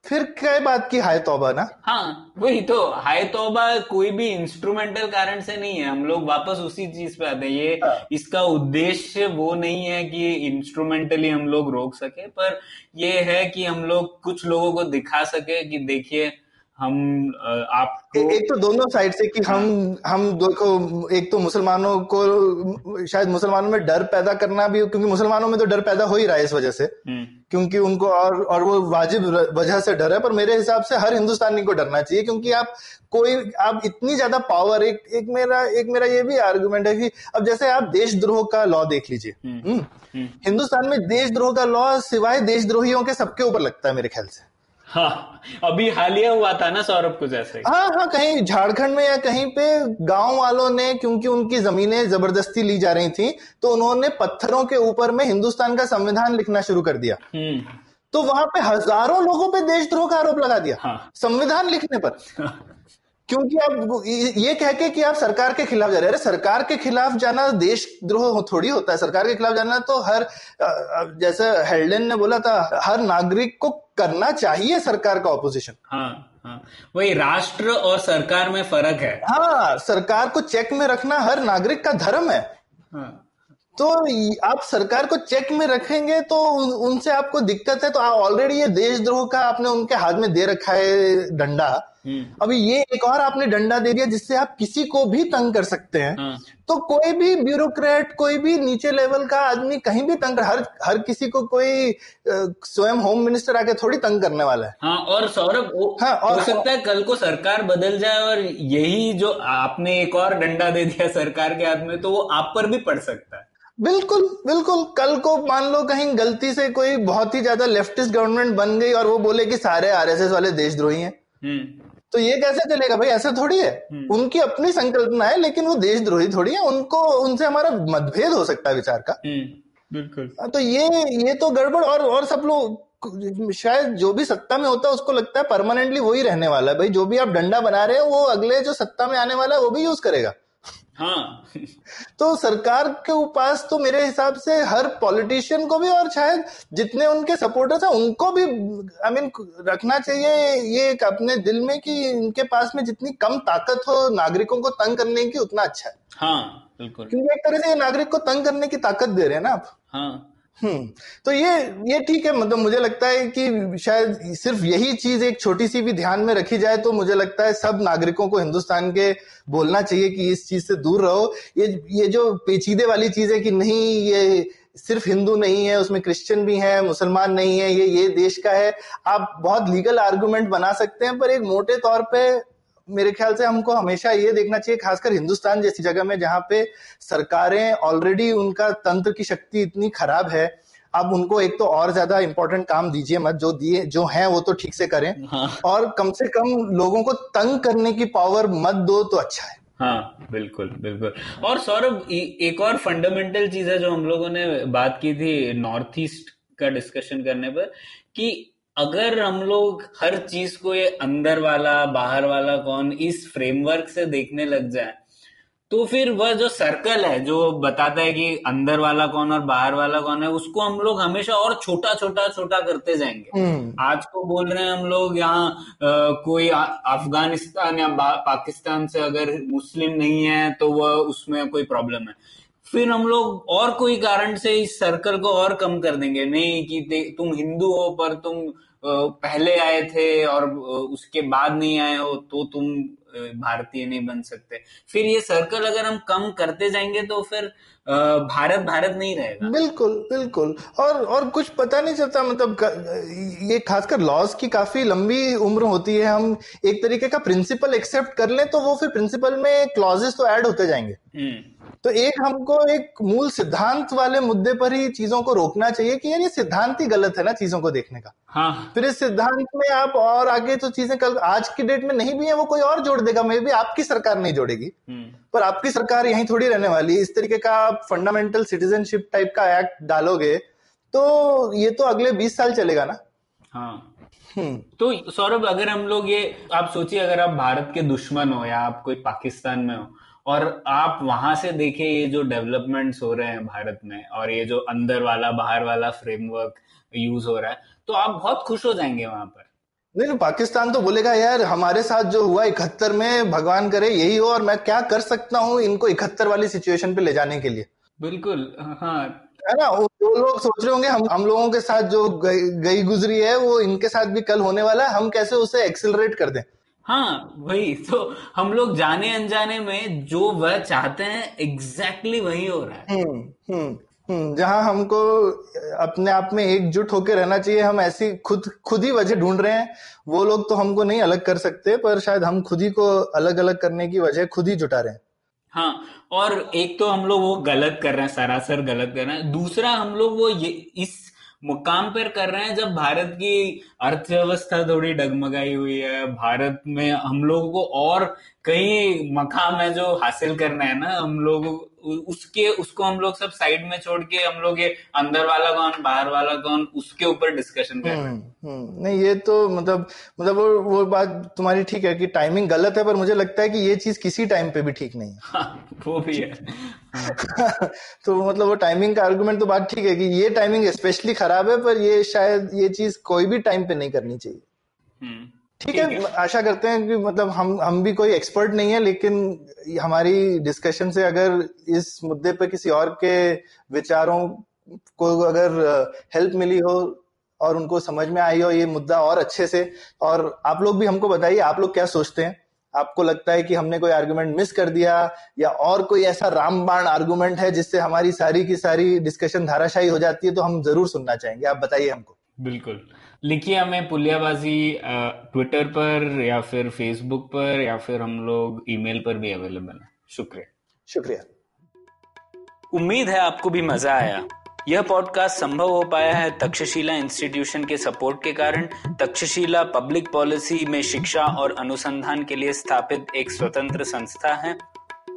फिर क्या बात की हाय तौबा ना। हाँ वही तो, हाय तौबा कोई भी इंस्ट्रूमेंटल कारण से नहीं है। हम लोग वापस उसी चीज पे आते हैं, ये इसका उद्देश्य वो नहीं है कि इंस्ट्रूमेंटली हम लोग रोक सके, पर ये है कि हम लोग कुछ लोगों को दिखा सके कि देखिए हम आपको एक तो दोनों साइड से कि हम देखो, एक तो मुसलमानों को शायद मुसलमानों में डर पैदा करना भी, क्योंकि मुसलमानों में तो डर पैदा हो ही रहा है इस वजह से, क्योंकि उनको और वो वाजिब वजह से डर है। पर मेरे हिसाब से हर हिंदुस्तानी को डरना चाहिए, क्योंकि आप इतनी ज्यादा पावर। एक मेरा ये भी आर्गुमेंट है कि अब जैसे आप देशद्रोह का लॉ देख लीजिए, हिंदुस्तान में देशद्रोह का लॉ सिवाय देशद्रोहियों के सबके ऊपर लगता है मेरे ख्याल से। हाँ अभी हालिया हुआ था ना सौरभ कुछ ऐसे। हाँ कहीं झारखंड में या कहीं पे गांव वालों ने, क्योंकि उनकी जमीनें जबरदस्ती ली जा रही थी, तो उन्होंने पत्थरों के ऊपर में हिंदुस्तान का संविधान लिखना शुरू कर दिया। तो वहां पे हजारों लोगों पे देशद्रोह का आरोप लगा दिया। हाँ। संविधान लिखने पर। हाँ। क्योंकि आप ये कह के कि आप सरकार के खिलाफ जा रहे हैं। अरे सरकार के खिलाफ जाना देशद्रोह थोड़ी होता है, सरकार के खिलाफ जाना तो हर, जैसे हेल्डन ने बोला था, हर नागरिक को करना चाहिए सरकार का ऑपोजिशन। हाँ वही राष्ट्र और सरकार में फर्क है। हाँ सरकार को चेक में रखना हर नागरिक का धर्म है। हाँ। तो आप सरकार को चेक में रखेंगे तो उनसे आपको दिक्कत है। तो ऑलरेडी ये देशद्रोह का आपने उनके हाथ में दे रखा है डंडा, अभी ये एक और आपने डंडा दे दिया जिससे आप किसी को भी तंग कर सकते हैं। हाँ। तो कोई भी ब्यूरोक्रेट, कोई भी नीचे लेवल का आदमी कहीं भी तंग, हर किसी को कोई स्वयं होम मिनिस्टर आके थोड़ी तंग करने वाला है। हाँ और सौरभ हो सकता है कल को सरकार बदल जाए और यही जो आपने एक और डंडा दे दिया सरकार के हाथ में, तो वो आप पर भी पड़ सकता है। बिल्कुल बिल्कुल, कल को मान लो कहीं गलती से कोई बहुत ही ज्यादा लेफ्टिस्ट गवर्नमेंट बन गई और वो बोले कि सारे आरएसएस वाले देशद्रोही हैं, तो ये कैसे चलेगा भाई? ऐसा थोड़ी है, उनकी अपनी संकल्पना है, लेकिन वो देशद्रोही थोड़ी है, उनको उनसे हमारा मतभेद हो सकता है विचार का। बिल्कुल। तो ये तो गड़बड़। और सब लोग शायद जो भी सत्ता में होता है उसको लगता है परमानेंटली वही रहने वाला है। भाई जो भी आप डंडा बना रहे हो वो अगले जो सत्ता में आने वाला है वो भी यूज करेगा। हाँ तो सरकार के पास तो मेरे हिसाब से हर पॉलिटिशियन को भी और शायद जितने उनके सपोर्टर्स हैं उनको भी रखना चाहिए ये अपने दिल में कि इनके पास में जितनी कम ताकत हो नागरिकों को तंग करने की उतना अच्छा है। हाँ बिल्कुल, क्योंकि एक तरह से ये नागरिक को तंग करने की ताकत दे रहे हैं ना आप। हाँ तो ये ठीक है। मतलब मुझे लगता है कि शायद सिर्फ यही चीज एक छोटी सी भी ध्यान में रखी जाए तो मुझे लगता है सब नागरिकों को हिंदुस्तान के बोलना चाहिए कि इस चीज से दूर रहो। ये जो पेचीदे वाली चीज है कि नहीं ये सिर्फ हिंदू नहीं है, उसमें क्रिश्चियन भी है, मुसलमान नहीं है, ये देश का है, आप बहुत लीगल आर्गूमेंट बना सकते हैं, पर एक मोटे तौर पर मेरे ख्याल से हमको हमेशा ये देखना चाहिए, खासकर हिंदुस्तान जैसी जगह में जहाँ पे सरकारें ऑलरेडी उनका तंत्र की शक्ति इतनी खराब है, अब उनको एक तो और ज्यादा इम्पोर्टेंट काम दीजिए मत, जो हैं वो तो ठीक से करें। हाँ। और कम से कम लोगों को तंग करने की पावर मत दो तो अच्छा है। हाँ बिल्कुल बिल्कुल। और सौरभ एक और फंडामेंटल चीज है जो हम लोगों ने बात की थी नॉर्थ ईस्ट का डिस्कशन करने पर, कि अगर हम लोग हर चीज को ये अंदर वाला बाहर वाला कौन इस फ्रेमवर्क से देखने लग जाए तो फिर वह जो सर्कल है जो बताता है कि अंदर वाला कौन और बाहर वाला कौन है, उसको हम लोग हमेशा और छोटा छोटा छोटा करते जाएंगे। आज को बोल रहे हैं हम लोग यहाँ कोई अफगानिस्तान या पाकिस्तान से अगर मुस्लिम नहीं है तो वह उसमें कोई प्रॉब्लम है, फिर हम लोग और कोई कारण से इस सर्कल को और कम कर देंगे, नहीं कि तुम हिंदू हो पर तुम पहले आए थे और उसके बाद नहीं आए हो तो तुम भारतीय नहीं बन सकते। फिर ये सर्कल अगर हम कम करते जाएंगे तो फिर भारत नहीं रहेगा। बिल्कुल बिल्कुल। और कुछ पता नहीं चलता। मतलब ये खासकर लॉज की काफी लंबी उम्र होती है, हम एक तरीके का प्रिंसिपल एक्सेप्ट कर लें तो वो फिर प्रिंसिपल में क्लॉजेस तो ऐड होते जाएंगे। तो एक हमको एक मूल सिद्धांत वाले मुद्दे पर ही चीजों को रोकना चाहिए कि यार ये सिद्धांत ही गलत है ना चीजों को देखने का। हाँ। फिर इस सिद्धांत में आप और आगे तो चीजें कल आज की डेट में नहीं भी है वो कोई और जोड़ देगा, मे भी आपकी सरकार नहीं जोड़ेगी, पर आपकी सरकार यहीं थोड़ी रहने वाली। इस तरीके का आप फंडामेंटल सिटीजनशिप टाइप का एक्ट डालोगे तो ये तो अगले 20 साल चलेगा ना। हाँ। तो सौरभ अगर हम लोग ये आप सोचिए, अगर आप भारत के दुश्मन हो या आप कोई पाकिस्तान में हो और आप वहां से देखिए ये जो डेवलपमेंट्स हो रहे हैं भारत में और ये जो अंदर वाला बाहर वाला फ्रेमवर्क यूज हो रहा है, तो आप बहुत खुश हो जाएंगे वहां पर। नहीं, पाकिस्तान तो बोलेगा यार हमारे साथ जो हुआ 71 में, भगवान करे यही हो, और मैं क्या कर सकता हूँ इनको 71 वाली सिचुएशन पे ले जाने के लिए। बिल्कुल, हाँ, है ना। जो लोग सोच रहे होंगे हम लोगों के साथ जो गई गुजरी है वो इनके साथ भी कल होने वाला है, हम कैसे उसे एक्सिलरेट कर दें। हाँ, वही तो, हम लोग जाने अनजाने में जो वह चाहते हैं एग्जैक्टली वही हो रहा है। जहाँ हमको अपने आप में एकजुट होकर रहना चाहिए, हम ऐसी खुद ही वजह ढूंढ रहे हैं। वो लोग तो हमको नहीं अलग कर सकते, पर शायद हम खुद ही को अलग अलग करने की वजह खुद ही जुटा रहे हैं। हाँ, और एक तो हम लोग वो गलत कर रहे हैं, सरासर गलत कर रहे हैं। दूसरा, हम लोग वो इस मुकाम पर कर रहे हैं जब भारत की अर्थव्यवस्था थोड़ी डगमगाई हुई है। भारत में हम लोगों को और कई मकाम है जो हासिल करना है ना। हम लोग उसको हम लोग सब साइड में छोड़ के हम लोग ये अंदर वाला कौन बाहर वाला कौन उसके ऊपर डिस्कशन कर रहे हैं। नहीं, ये तो मतलब वो बात तुम्हारी ठीक है कि टाइमिंग गलत है, पर मुझे लगता है कि ये चीज किसी टाइम पे भी ठीक नहीं है। हाँ, वो भी है। तो मतलब वो टाइमिंग का आर्गुमेंट तो बात ठीक है कि ये टाइमिंग स्पेशली खराब है, पर ये शायद ये चीज कोई भी टाइम पे नहीं करनी चाहिए। ठीक है, आशा करते हैं कि मतलब हम भी कोई एक्सपर्ट नहीं है, लेकिन हमारी डिस्कशन से अगर इस मुद्दे पर किसी और के विचारों को अगर हेल्प मिली हो और उनको समझ में आई हो ये मुद्दा और अच्छे से, और आप लोग भी हमको बताइए आप लोग क्या सोचते हैं। आपको लगता है कि हमने कोई आर्गुमेंट मिस कर दिया या और कोई ऐसा रामबाण आर्गुमेंट है जिससे हमारी सारी की सारी डिस्कशन धाराशाही हो जाती है, तो हम जरूर सुनना चाहेंगे। आप बताइए हमको। बिल्कुल, लिखिए हमें पुलियाबाजी ट्विटर पर या फिर फेसबुक पर, या फिर हम लोग ईमेल पर भी अवेलेबल है। शुक्रिया। उम्मीद है आपको भी मजा आया। यह पॉडकास्ट संभव हो पाया है तक्षशिला इंस्टीट्यूशन के सपोर्ट के कारण। तक्षशिला पब्लिक पॉलिसी में शिक्षा और अनुसंधान के लिए स्थापित एक स्वतंत्र संस्था है।